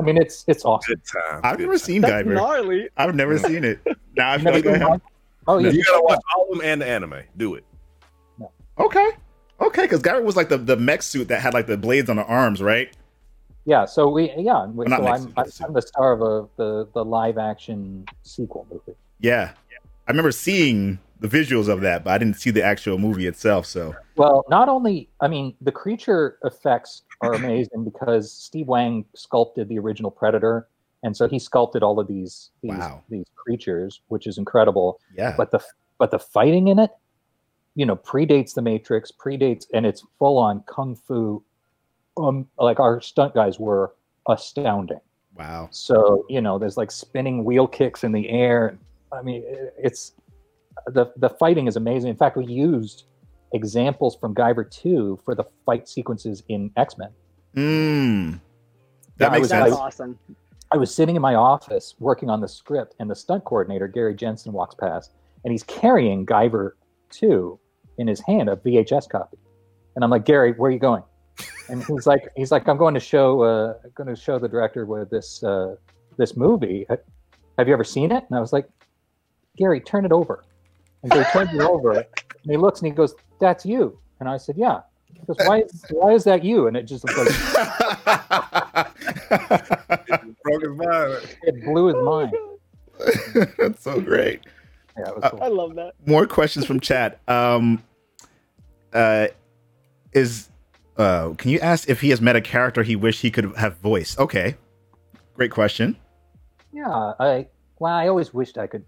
mean, it's awesome. I've never seen Guyver. Gnarly. I've never seen it. Now I've never seen it. Oh, no, you gotta watch all of them and the anime. Do it. No. Okay, because Guyver was like the mech suit that had like the blades on the arms, right? Yeah, I'm the star of the live action sequel movie. Yeah, I remember seeing the visuals of that, but I didn't see the actual movie itself. So, well, not only, I mean, the creature effects are amazing because Steve Wang sculpted the original Predator, and so he sculpted all of these creatures, which is incredible. Yeah, but the fighting in it, you know, predates The Matrix, and it's full on kung fu. Like our stunt guys were astounding. Wow. So, you know, there's like spinning wheel kicks in the air. I mean, it's the fighting is amazing. In fact, we used examples from Guyver 2 for the fight sequences in X-Men. That makes sense. That's awesome. I was sitting in my office working on the script, and the stunt coordinator, Gary Jensen, walks past, and he's carrying Guyver 2 in his hand, a VHS copy. And I'm like, Gary, where are you going? And he's like, I'm going to show the director with this movie. Have you ever seen it? And I was like, Gary, turn it over. And so he turned it over, and he looks and he goes, "That's you." And I said, "Yeah." He goes, "Why is that you?" And it just was like, it blew his mind. That's so great. Yeah, it was cool. I love that. More questions from chat. Can you ask if he has met a character he wished he could have voiced? Okay, great question. Yeah, I always wished I could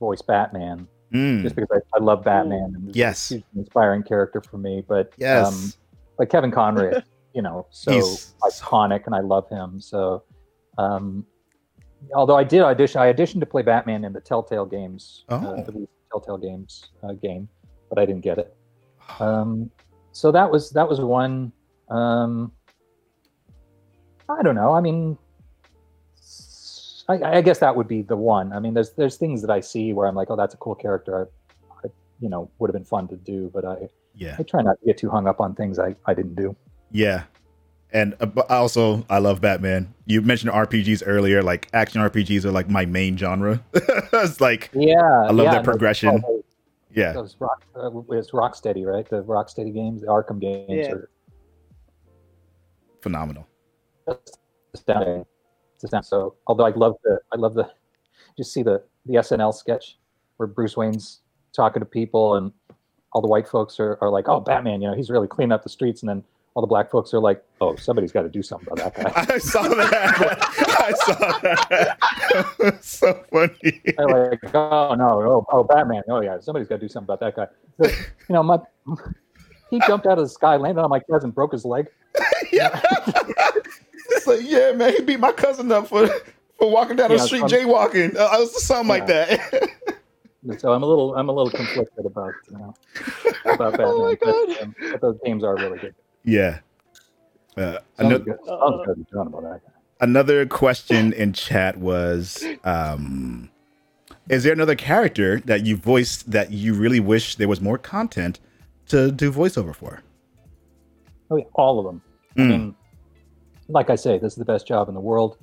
voice Batman, just because I love Batman. And yes, he's an inspiring character for me. But yes, like Kevin Conroy, you know, so he's iconic, and I love him. So, although I auditioned to play Batman in the Telltale Games, game, but I didn't get it. So that was one. I don't know. I mean, I guess that would be the one. I mean, there's things that I see where I'm like, oh, that's a cool character. I you know, would have been fun to do, but I try not to get too hung up on things I didn't do. Yeah, and also I love Batman. You mentioned RPGs earlier. Like action RPGs are like my main genre. It's like I love that progression. Yeah, it's Rocksteady, right? The Rocksteady games, the Arkham games are phenomenal. It's astounding. So, although I love the, just see the SNL sketch where Bruce Wayne's talking to people, and all the white folks are like, "Oh, Batman, you know, he's really cleaning up the streets," and then all the black folks are like, "Oh, somebody's got to do something about that guy." I saw that. It was so funny. They're like, "Oh no, oh Batman, oh yeah, somebody's got to do something about that guy." So, you know, he jumped out of the sky, landed on my cousin, broke his leg. Yeah, it's like, yeah, man, he beat my cousin up for walking down the street jaywalking. I was something like that. So I'm a little conflicted about Batman. Oh my God. But those games are really good. Yeah. Another question in chat was, is there another character that you voiced that you really wish there was more content to do voiceover for? Oh, yeah, all of them. I mean, like I say, this is the best job in the world.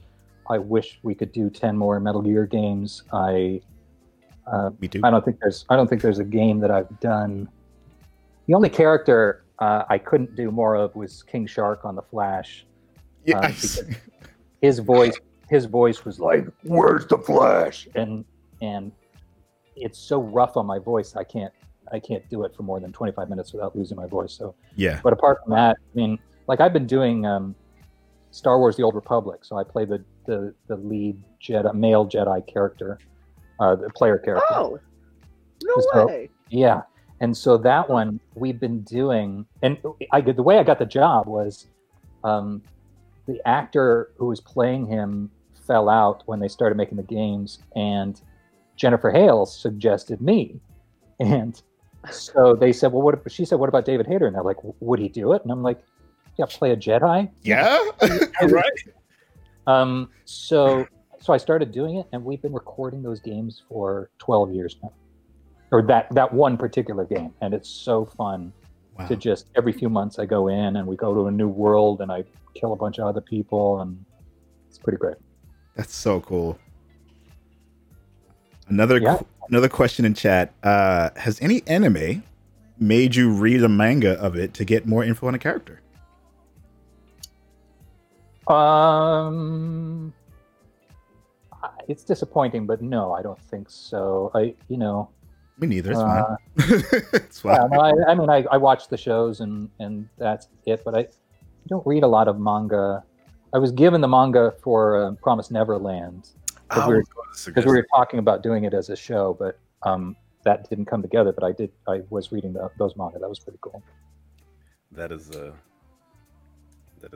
I wish we could do 10 more Metal Gear games. Me too. I don't think there's a game that I've done. The only character I couldn't do more of was King Shark on The Flash. Yes, his voice was like, "Where's the Flash?" And it's so rough on my voice. I can't do it for more than 25 minutes without losing my voice. So yeah. But apart from that, I mean, like I've been doing Star Wars: The Old Republic. So I play the lead Jedi, male Jedi character, the player character. Oh, no way! Yeah. And so that one we've been doing, and the way I got the job was the actor who was playing him fell out when they started making the games, and Jennifer Hale suggested me. And so they said, well, what about David Hayter? And they're like, would he do it? And I'm like, yeah, play a Jedi? Yeah, right. So I started doing it, and we've been recording those games for 12 years now. Or that one particular game, and it's so fun. Wow. To just every few months I go in and we go to a new world and I kill a bunch of other people, and it's pretty great. That's so cool. Another question in chat: has any anime made you read a manga of it to get more info on a character? It's disappointing, but no, I don't think so. Me neither. It's fine. It's fine. Yeah, no, I mean, I watch the shows and that's it, but I don't read a lot of manga. I was given the manga for Promised Neverland because we were talking about doing it as a show, but that didn't come together. But I was reading those manga. That was pretty cool. That is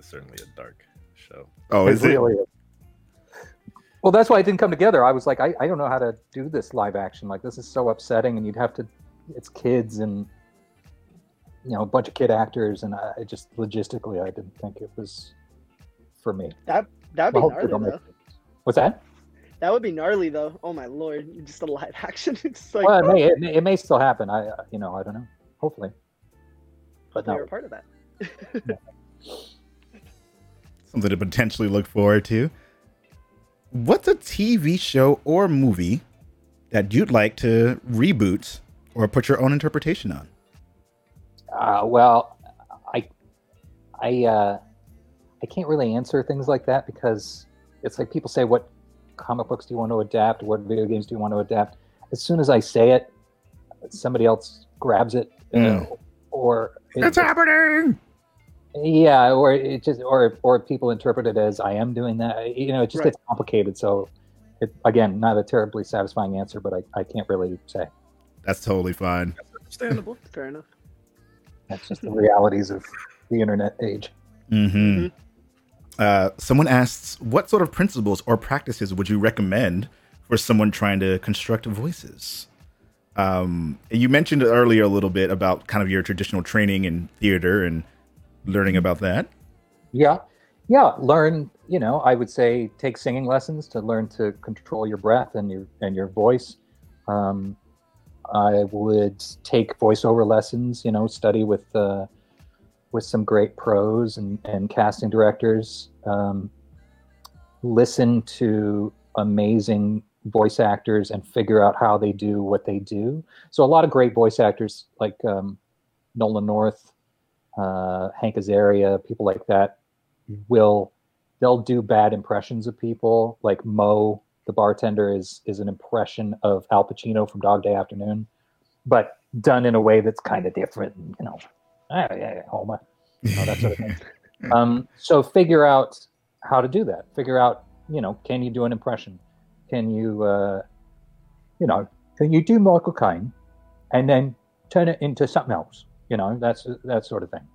certainly a dark show. Oh, is it? Really is. Well, that's why it didn't come together. I was like, I don't know how to do this live action. Like, this is so upsetting, and it's kids and, a bunch of kid actors, and I just, logistically, I didn't think it was for me. That'd be gnarly, though. What's that? That would be gnarly, though. Oh, my Lord. Just a live action. It's like, well, it may still happen. I don't know. Hopefully. But no. You're a part of that. Yeah. Something to potentially look forward to. What's a TV show or movie that you'd like to reboot or put your own interpretation on? Well, I can't really answer things like that, because it's like people say, what comic books do you want to adapt? What video games do you want to adapt? As soon as I say it, somebody else grabs it. Or it's happening. Yeah, or it just, or people interpret it as I am doing that. It just gets complicated. So, again, not a terribly satisfying answer, but I can't really say. That's totally fine. That's understandable. Fair enough. That's just the realities of the internet age. Mm-hmm. Mm-hmm. Someone asks, what sort of principles or practices would you recommend for someone trying to construct voices? You mentioned earlier a little bit about kind of your traditional training in theater and learning about that. Yeah. Learn, I would say take singing lessons to learn to control your breath and your voice. I would take voiceover lessons, study with some great pros and casting directors. Listen to amazing voice actors and figure out how they do what they do. So a lot of great voice actors like Nolan North, Hank Azaria, people like that, they'll do bad impressions of people. Like Mo, the bartender, is an impression of Al Pacino from Dog Day Afternoon, but done in a way that's kind of different. Homer, that sort of thing. So figure out how to do that. Figure out, can you do an impression? Can you do Michael Caine, and then turn it into something else? That sort of thing.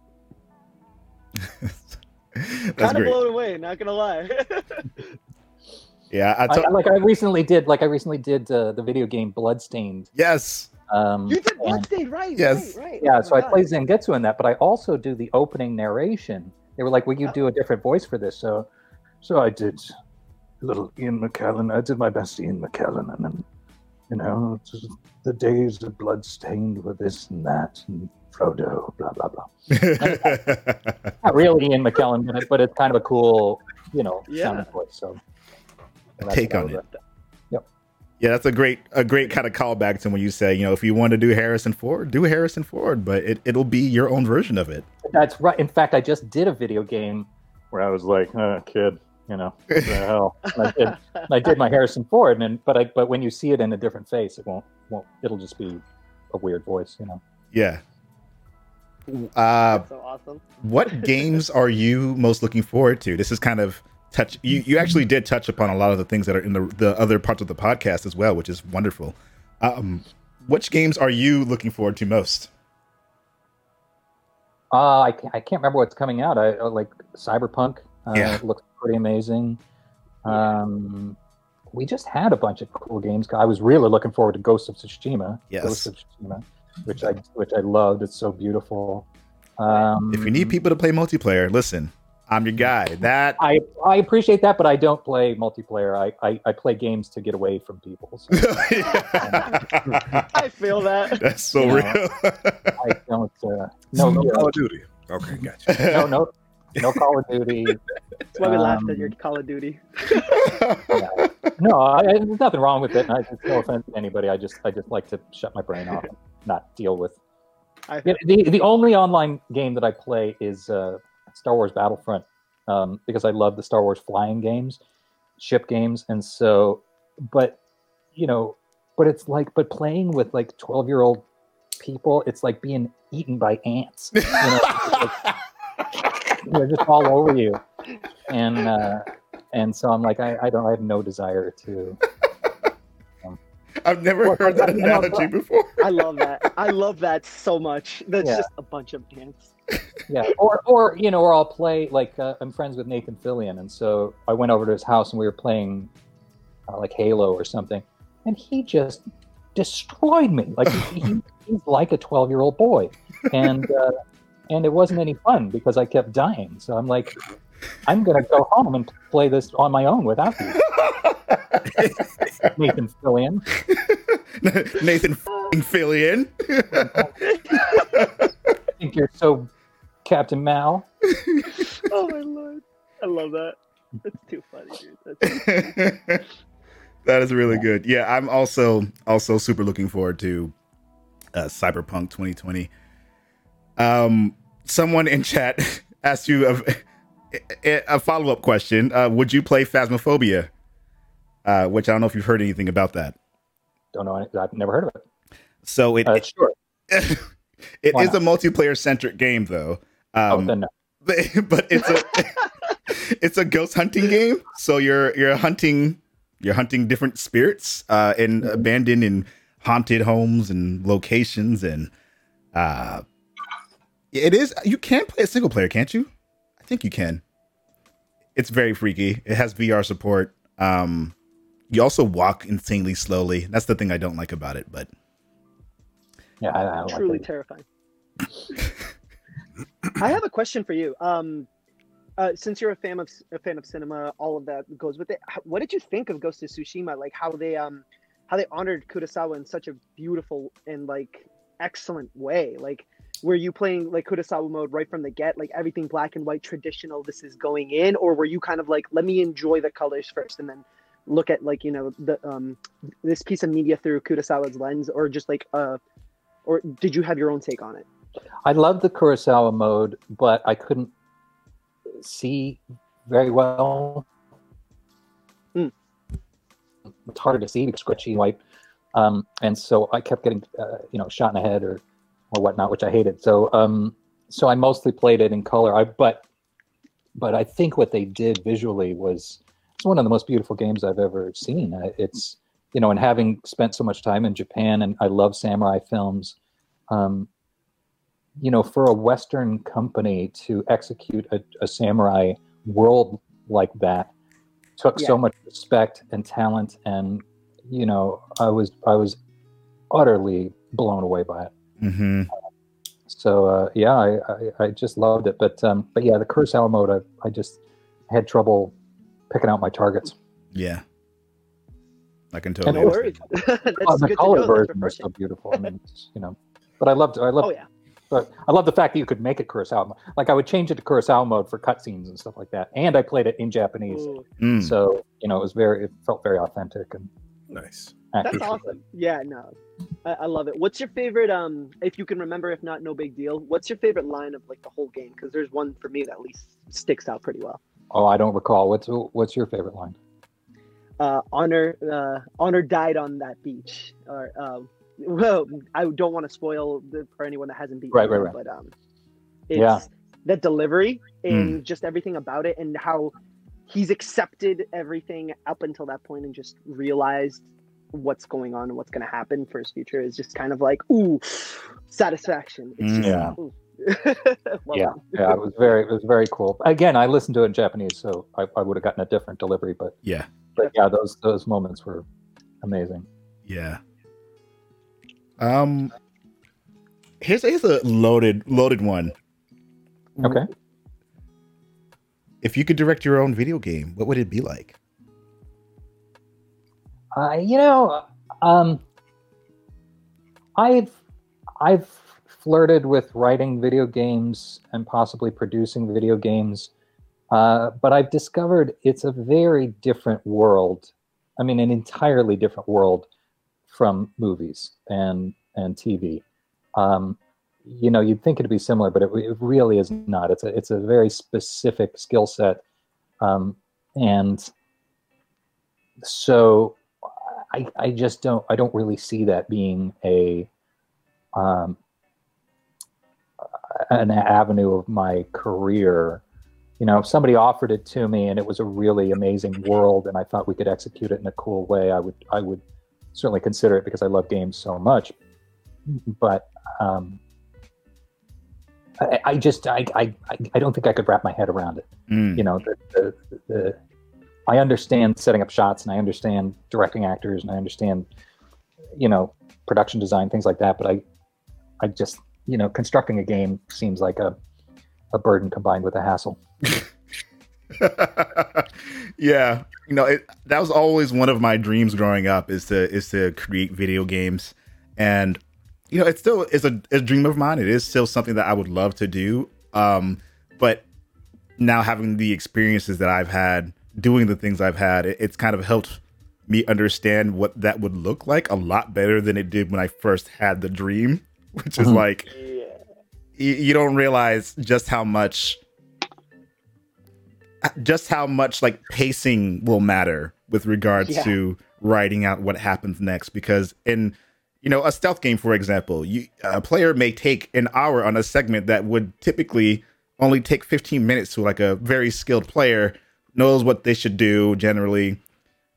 Kind of blown away, not gonna lie. Yeah, I recently did the video game Bloodstained. Yes. You did Bloodstained, right? Yes. Right. Yeah. So I played Zangetsu in that, but I also do the opening narration. They were like, "Will you do a different voice for this?" So I did little Ian McKellen. I did my best Ian McKellen, and then the days of Bloodstained were this and that and Frodo, blah, blah, blah. Not really Ian McKellen, but it's kind of a cool, sounding voice. So take on it. Yep. Yeah, that's a great kind of callback to when you say, if you want to do Harrison Ford, do Harrison Ford, but it'll be your own version of it. That's right. In fact, I just did a video game where I was like, kid. What the hell? And I did my Harrison Ford, but when you see it in a different face, it won't. It'll just be a weird voice, Yeah. That's so awesome. What games are you most looking forward to? This is kind of touch. You actually did touch upon a lot of the things that are in the other parts of the podcast as well, which is wonderful. Which games are you looking forward to most? I can't remember what's coming out. I like Cyberpunk. It looks pretty amazing. We just had a bunch of cool games. I was really looking forward to Ghost of Tsushima. Yes. Ghost of Tsushima, which I loved. It's so beautiful. If you need people to play multiplayer, listen, I'm your guy. I appreciate that, but I don't play multiplayer. I play games to get away from people. So. I feel that. That's so real. I don't. No Call of Duty. Okay, gotcha. No Call of Duty. That's why we laughed at your Call of Duty. Yeah. No, there's nothing wrong with it. And no offense to anybody. I just like to shut my brain off and not deal with. The only online game that I play is Star Wars Battlefront, because I love the Star Wars flying games, ship games, and so. But playing with like 12-year-old people, it's like being eaten by ants. You know? They're just all over you, and so I'm like, I have no desire to. I've never heard that analogy before. I love that. I love that so much. That's just a bunch of ants. Yeah, or I'll play like I'm friends with Nathan Fillion, and so I went over to his house and we were playing like Halo or something, and he just destroyed me. Like he's like a 12-year-old boy, and it wasn't any fun because I kept dying. So I'm like, I'm gonna go home and play this on my own without you. Nathan Fillion. Nathan Fillion. I think you're so Captain Mal. Oh my lord. I love that. That's too funny, dude. That is really good. Yeah, I'm also super looking forward to Cyberpunk 2020. Someone in chat asked you a follow-up question. Would you play Phasmophobia? Which I don't know if you've heard anything about that. Don't know. I've never heard of it. So it is a multiplayer-centric game, though. Then no. But it's a ghost hunting game. So you're hunting different spirits in abandoned and haunted homes and locations, and it is. You can play a single player, can't you? I think you can. It's very freaky. It has VR support. You also walk insanely slowly. That's the thing I don't like about it, but yeah, I don't truly like terrifying. I have a question for you. Since you're a fan of cinema, all of that goes with it. What did you think of Ghost of Tsushima? Like how they honored Kurosawa in such a beautiful and like excellent way. Like, were you playing like Kurosawa mode right from the get, like everything black and white traditional? This is going in, or were you kind of like, let me enjoy the colors first and then look at like, you know, the this piece of media through Kurosawa's lens, or just like or did you have your own take on it? I loved the Kurosawa mode, but I couldn't see very well. It's harder to see because scratchy white, and so I kept getting shot in the head or whatnot, which I hated. So so I mostly played it in color. But I think what they did visually was, it's one of the most beautiful games I've ever seen. It's, you know, and having spent so much time in Japan, and I love samurai films, you know, for a Western company to execute a samurai world like that took so much respect and talent, and you know, I was utterly blown away by it. Mm-hmm. I just loved it, but yeah, the Kurosawa mode, I just had trouble picking out my targets. Yeah, I can totally. No worries. The color version was so beautiful. I mean, you know, but I loved. Oh yeah. But I love the fact that you could make it Kurosawa. Like I would change it to Kurosawa mode for cutscenes and stuff like that, and I played it in Japanese, so you know, it felt very authentic and nice. Accurate. That's awesome. Yeah, no, I love it. What's your favorite? If you can remember, if not, no big deal. What's your favorite line of like the whole game? Because there's one for me that at least sticks out pretty well. Oh, I don't recall. What's your favorite line? Honor died on that beach. Or well, I don't want to spoil for anyone that hasn't beaten. Right. But it's the delivery and just everything about it, and how he's accepted everything up until that point and just realized what's going on and what's going to happen for his future is just kind of like, ooh, satisfaction. It's just, yeah. Ooh. Yeah, it was very cool. Again, I listened to it in Japanese, so I would have gotten a different delivery, but those moments were amazing. Yeah. Here's a loaded one. Okay. If you could direct your own video game, what would it be like? I've flirted with writing video games and possibly producing video games, but I've discovered it's a very different world. I mean, an entirely different world from movies and TV. You'd think it'd be similar, but it really is not. It's a very specific skill set, and so I just don't. I don't really see that being an avenue of my career. You know, if somebody offered it to me and it was a really amazing world and I thought we could execute it in a cool way, I would certainly consider it because I love games so much. But I just don't think I could wrap my head around it. You know, I understand setting up shots and I understand directing actors and I understand, you know, production design, things like that, but I just you know, constructing a game seems like a burden combined with a hassle. Yeah, you know, that was always one of my dreams growing up is to create video games, and you know, it still is a dream of mine. It is still something that I would love to do. But now having the experiences that I've had, doing the things I've had, it's kind of helped me understand what that would look like a lot better than it did when I first had the dream. Which is like, yeah. You don't realize just how much like pacing will matter with regards to writing out what happens next. Because in, you know, a stealth game, for example, a player may take an hour on a segment that would typically only take 15 minutes to like a very skilled player knows what they should do generally.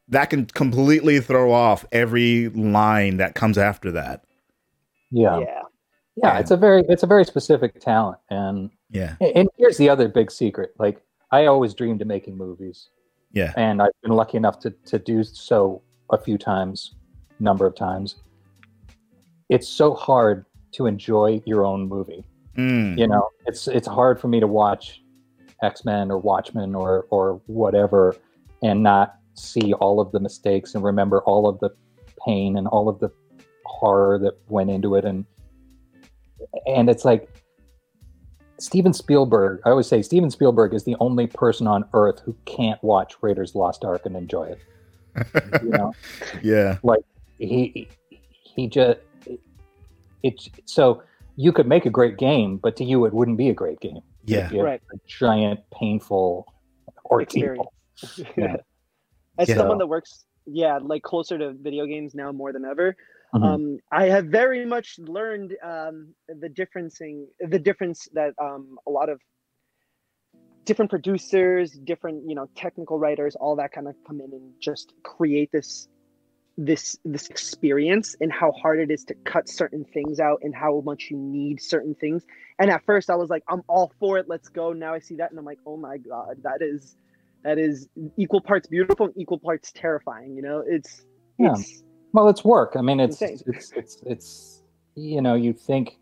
That can completely throw off every line that comes after that. Yeah. It's a very specific talent, and here's the other big secret. Like, I always dreamed of making movies, and I've been lucky enough to do so a number of times. It's so hard to enjoy your own movie. You know, it's hard for me to watch X-Men or Watchmen or whatever and not see all of the mistakes and remember all of the pain and all of the horror that went into it, and it's like Steven Spielberg. I always say Steven Spielberg is the only person on earth who can't watch Raiders Lost Ark and enjoy it. You know? Yeah, like he just it's so you could make a great game, but to you it wouldn't be a great game. Yeah, it'd be a giant painful ordeal. Yeah. As someone that works, like closer to video games now more than ever. Mm-hmm. I have very much learned the difference that a lot of different producers, different, you know, technical writers, all that kind of come in and just create this experience, and how hard it is to cut certain things out and how much you need certain things. And at first I was like, I'm all for it, let's go. Now I see that and I'm like, oh my God, that is equal parts beautiful and equal parts terrifying. You know, it's well, it's work. I mean, it's you know, you think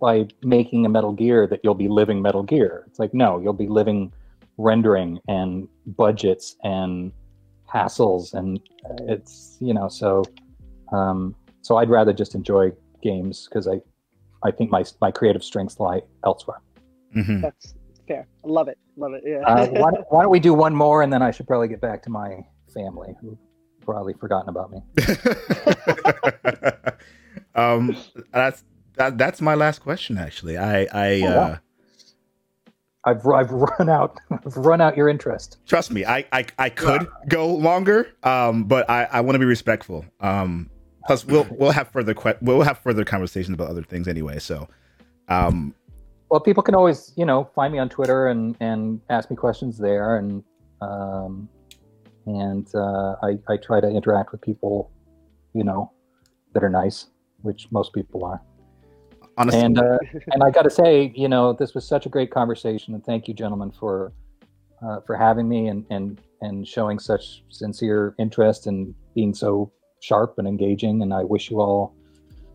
by making a Metal Gear that you'll be living Metal Gear. It's like, no, you'll be living rendering and budgets and hassles, and it's, you know, so I'd rather just enjoy games because I think my creative strengths lie elsewhere. Mm-hmm. That's fair. I love it. Yeah. Why don't we do one more, and then I should probably get back to my family, who probably forgotten about me. That's my last question, actually. I've run out your interest. Trust me, I could go longer, but I want to be respectful. Plus, we'll have further conversations about other things anyway. So, well, people can always, you know, find me on Twitter and ask me questions there, and I try to interact with people you know, that are nice, which most people are. Honestly. And and I got to say, you know, this was such a great conversation, and thank you, gentlemen, for having me and showing such sincere interest and being so sharp and engaging. And I wish you all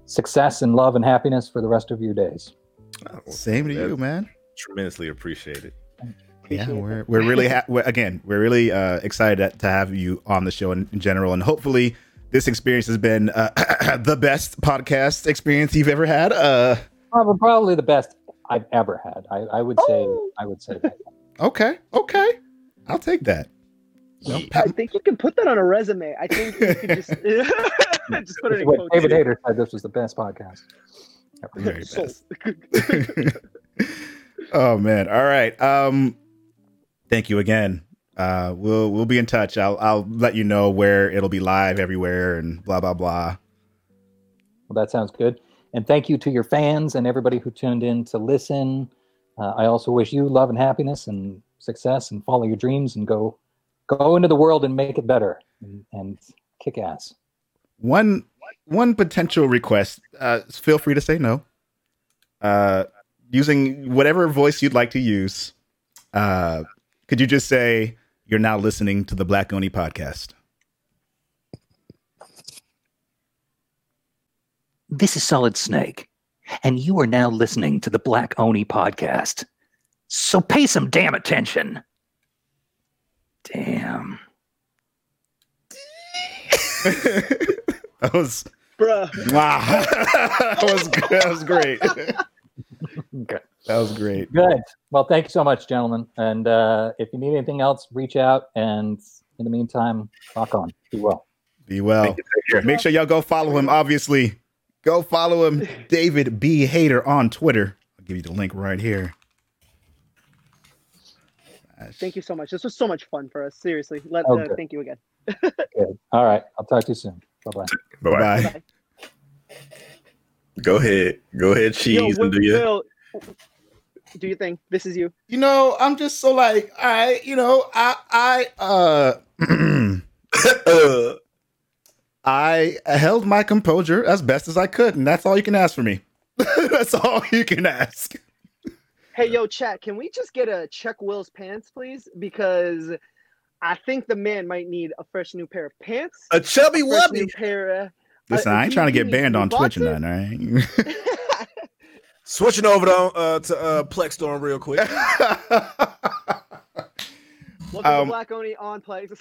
success and love and happiness for the rest of your days. Same to you, man. Tremendously appreciated. Yeah, we're really we're really excited to have you on the show in general, and hopefully this experience has been the best podcast experience you've ever had. Probably the best I've ever had. I would say that. Okay, I'll take that. I think you can put that on a resume. I think you can just just put it in quotes. David Hayter said this was the best podcast. Very best. Oh man! All right. Thank you again. We'll be in touch. I'll let you know where it'll be live everywhere and blah blah blah. Well, that sounds good. And thank you to your fans and everybody who tuned in to listen. I also wish you love and happiness and success, and follow your dreams and go into the world and make it better and kick ass. One potential request. Feel free to say no. Using whatever voice you'd like to use, could you just say you're now listening to the Black Oni podcast? This is Solid Snake, and you are now listening to the Black Oni podcast. So pay some damn attention. Damn. That was... Bruh. Wow. That was great. Okay. That was great. Good. Well, thank you so much, gentlemen. And if you need anything else, reach out. And in the meantime, rock on. Be well. Be well. Make sure y'all go follow him, obviously. Go follow him, David B. Hayter, on Twitter. I'll give you the link right here. Thank you so much. This was so much fun for us. Seriously. Thank you again. Good. All right. I'll talk to you soon. Bye-bye. Bye-bye. Bye-bye. Go ahead, cheese. Yo, and do your... Do you think this is you? You know, I'm just so like I held my composure as best as I could, and that's all you can ask for me. That's all you can ask. Hey, yo, chat, can we just get a check Will's pants, please? Because I think the man might need a fresh new pair of pants. A chubby wubby pair. Listen, I ain't trying to get banned on Twitch or nothing, all right? Switching over to Plex Storm real quick. Welcome to Black Oni on Plex.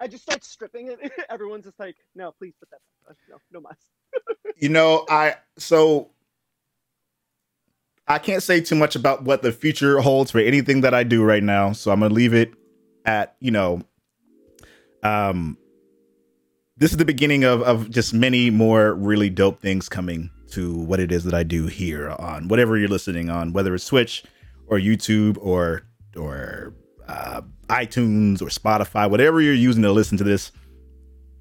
I just start stripping it. Everyone's just like, no, please put that back. No mas. You know, I can't say too much about what the future holds for anything that I do right now. So I'm going to leave it at, you know, this is the beginning of just many more really dope things coming to what it is that I do here on whatever you're listening on, whether it's Twitch or YouTube or iTunes or Spotify, whatever you're using to listen to this.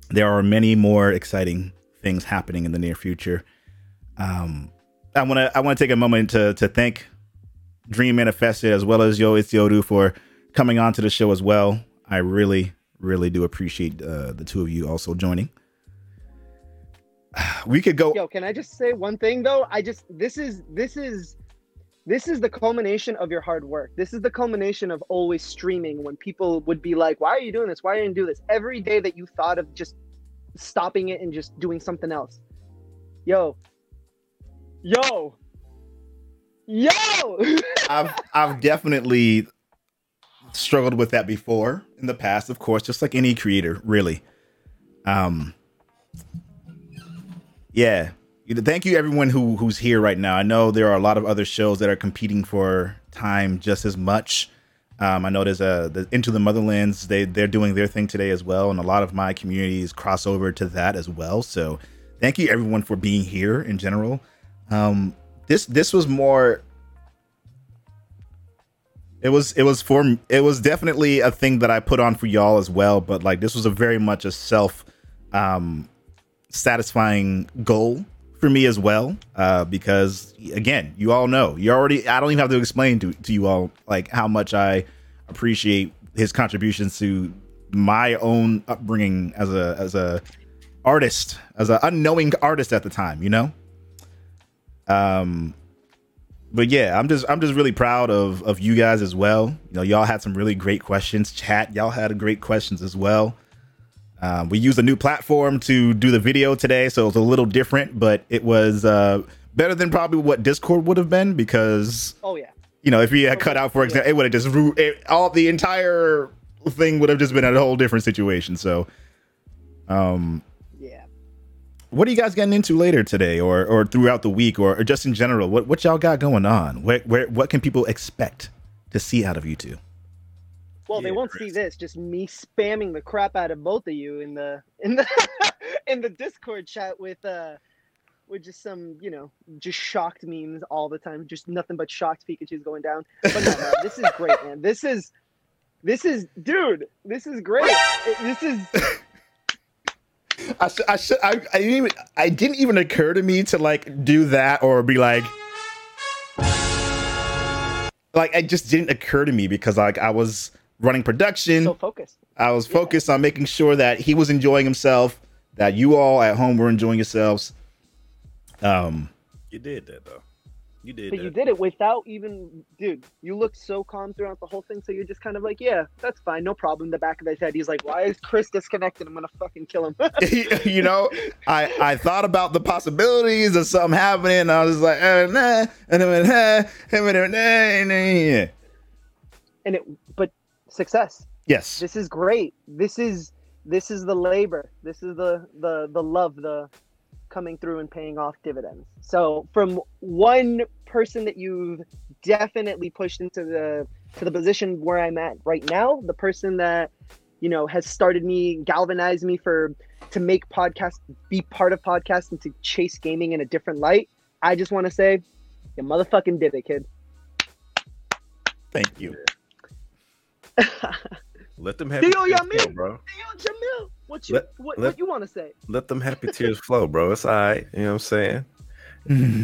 There are many more exciting things happening in the near future. I want to take a moment to thank Dream Manifested as well as Yo It's Yodu for coming on to the show as well. I really do appreciate the two of you also joining. We could go. Yo, can I just say one thing though? This is the culmination of your hard work. This is the culmination of always streaming when people would be like, "Why are you doing this? Why didn't you do this?" Every day that you thought of just stopping it and just doing something else. Yo. I've definitely struggled with that before in the past, of course, just like any creator, really. Yeah. Thank you, everyone who's here right now. I know there are a lot of other shows that are competing for time just as much. I know there's the Into the Motherlands. They're doing their thing today as well. And a lot of my communities cross over to that as well. So thank you, everyone, for being here in general. This was more... It was definitely a thing that I put on for y'all as well. But like, this was a very much a self... satisfying goal for me as well, because again, you all know, I don't even have to explain to you all like how much I appreciate his contributions to my own upbringing as a artist, as an unknowing artist at the time, you know. But yeah, I'm just really proud of you guys as well. You know, y'all had some really great questions. Chat, y'all had great questions as well. We used a new platform to do the video today, so it was a little different, but it was better than probably what Discord would have been, because you know, if we had cut out, for example, it would have just all the entire thing would have just been a whole different situation. So what are you guys getting into later today, or throughout the week, or just in general? What y'all got going on? What can people expect to see out of you two? Well, they won't see this. Just me spamming the crap out of both of you in the in the Discord chat with just some, you know, just shocked memes all the time. Just nothing but shocked Pikachu's going down. But no, this is great, man. This is dude. This is great. This is. I didn't even occur to me to like do that or be like it just didn't occur to me, because like I was running production, so focused. I was focused on making sure that he was enjoying himself, that you all at home were enjoying yourselves. You did that though. You did. But that. You did it without even, dude. You looked so calm throughout the whole thing. So you're just kind of like, yeah, that's fine, no problem. In the back of his head, he's like, why is Chris disconnected? I'm gonna fucking kill him. You know, I thought about the possibilities of something happening, and I was like, nah, and it. But success. Yes. This is great. This is the labor. This is the love. The coming through and paying off dividends. So from one person that you've definitely pushed into the position where I'm at right now, the person that, you know, has started me, galvanized me to make podcasts, be part of podcasts, and to chase gaming in a different light, I just want to say, you motherfucking did it, kid. Thank you. Let them have tears flow, bro. Jamil, what you want to say? Let them happy tears flow, bro. It's all right. You know what I'm saying?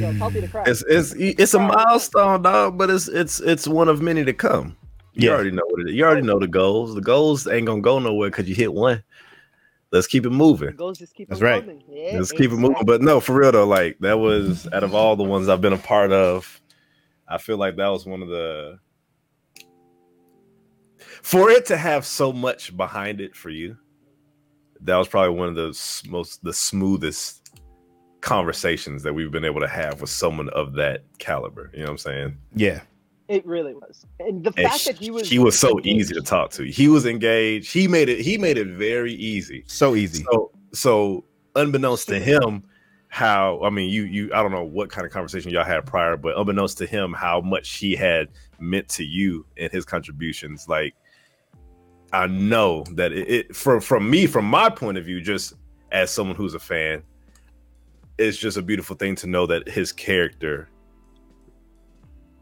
Yo, help me to cry. It's a milestone, dog, but it's one of many to come. You already know what it is. You already know the goals. The goals ain't gonna go nowhere because you hit one. Let's keep it moving. The goals just keep moving. Yeah, let's keep it moving. But no, for real though, like that was out of all the ones I've been a part of, I feel like that was one of the. For it to have so much behind it for you, that was probably one of the smoothest conversations that we've been able to have with someone of that caliber. You know what I'm saying? Yeah. It really was. And the fact that he was so easy to talk to. He was engaged. He made it very easy. So easy. So unbeknownst to him, I don't know what kind of conversation y'all had prior, but unbeknownst to him, how much he had meant to you and his contributions. Like, I know that it from me, from my point of view, just as someone who's a fan, it's just a beautiful thing to know that his character,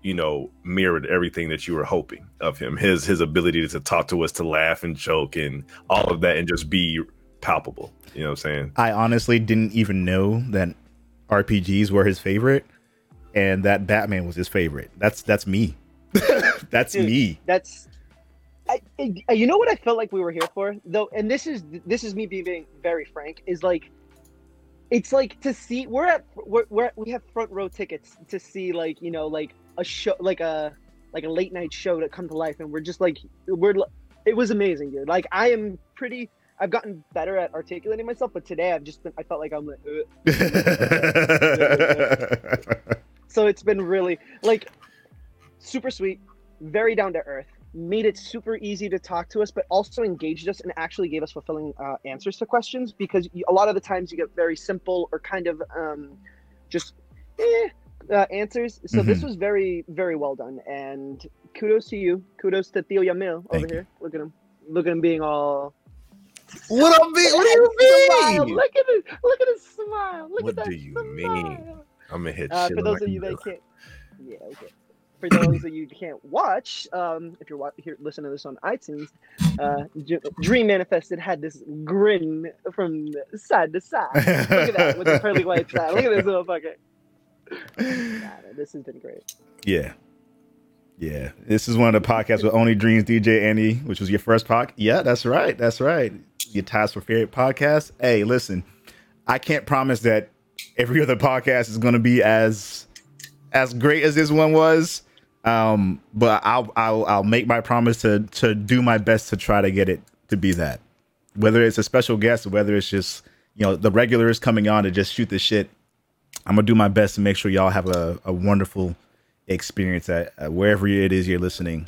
you know, mirrored everything that you were hoping of him. His ability to talk to us, to laugh and joke and all of that, and just be palpable. You know what I'm saying? I honestly didn't even know that RPGs were his favorite and that Batman was his favorite. That's me. That's me. That's. I you know what I felt like we were here for though, and this is me being very frank, is like, it's like to see we have front row tickets to see, like, you know, like a show, like a late night show to come to life, and we're just like it was amazing, dude. Like I've gotten better at articulating myself, but today I felt like I'm like. So it's been really like super sweet, very down to earth. Made it super easy to talk to us, but also engaged us and actually gave us fulfilling answers to questions, because a lot of the times you get very simple or kind of answers. So This was very, very well done, and kudos to you. Kudos to Theo Yamil over here. Look at him. Look at him being all. What I mean? What do you mean? Look at his. Look at his smile. Look at that. What do you mean? I'm gonna hit shit. For those of you that can't. Yeah. Okay. For those that you can't watch, if you're listening to this on iTunes, Dream Manifested had this grin from side to side. Look at that with the pearly white side. Look at this little fucker. This has been great. Yeah. Yeah. This is one of the podcasts with Only Dreams DJ Andy, which was your first podcast. Yeah, that's right. Your Ties for Favorite podcast. Hey, listen, I can't promise that every other podcast is going to be as great as this one was. But I'll make my promise to do my best to try to get it to be that, whether it's a special guest, whether it's just, you know, the regulars coming on to just shoot the shit. I'm going to do my best to make sure y'all have a wonderful experience at wherever it is you're listening,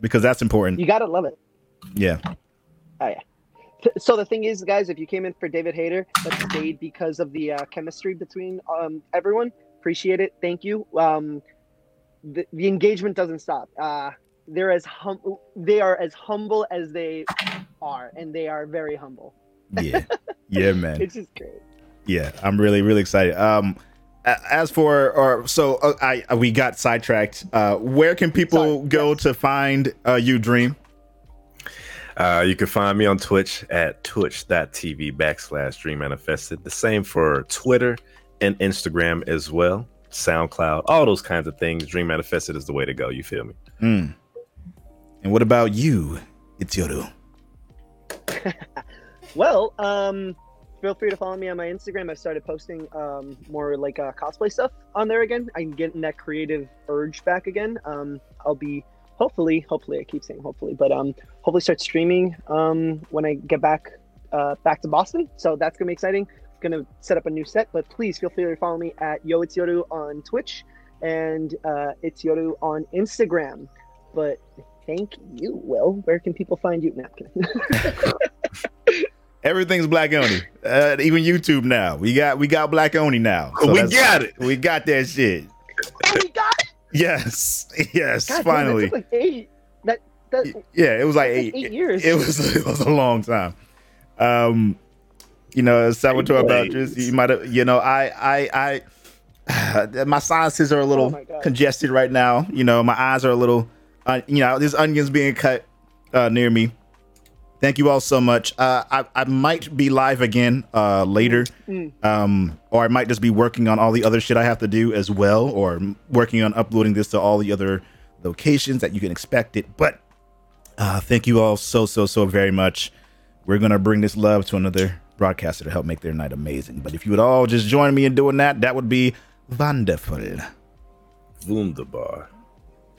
because that's important. You got to love it. Yeah. Oh, yeah. So the thing is, guys, if you came in for David Hayter but stayed because of the chemistry between everyone, appreciate it. Thank you. The engagement doesn't stop. They are as humble as they are, and they are very humble. Yeah. Yeah, man. It's just great. Yeah, I'm really, really excited. We got sidetracked. Where can people go to find you, Dream? You can find me on Twitch at twitch.tv/Dream Manifested. The same for Twitter and Instagram as well. SoundCloud, all those kinds of things. Dream Manifested is the way to go. You feel me? Mm. And what about you, Itioru? Well, feel free to follow me on my Instagram. I've started posting more like cosplay stuff on there again. I'm getting that creative urge back again. I'll be... Hopefully, I keep saying hopefully, but hopefully start streaming when I get back to Boston. So that's gonna be exciting. I'm gonna set up a new set, but please feel free to follow me at Yo Itioru on Twitch and Itioru on Instagram. But thank you, Will. Where can people find you? Napkin. Everything's Black Oni. Even YouTube now. We got Black Oni now. So we got it. We got that shit. We got it. Yes. God, finally. It took like 8. It was like 8 years. It was a long time. You know, Salvatore Beltris. You might have. You know, I my sinuses are a little congested right now. You know, my eyes are a little. You know, there's onions being cut near me. Thank you all so much. I might be live again later, or I might just be working on all the other shit I have to do as well, or working on uploading this to all the other locations that you can expect it. But thank you all so very much. We're going to bring this love to another broadcaster to help make their night amazing. But if you would all just join me in doing that, that would be wonderful. Wunderbar.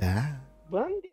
Ah. Wonderful.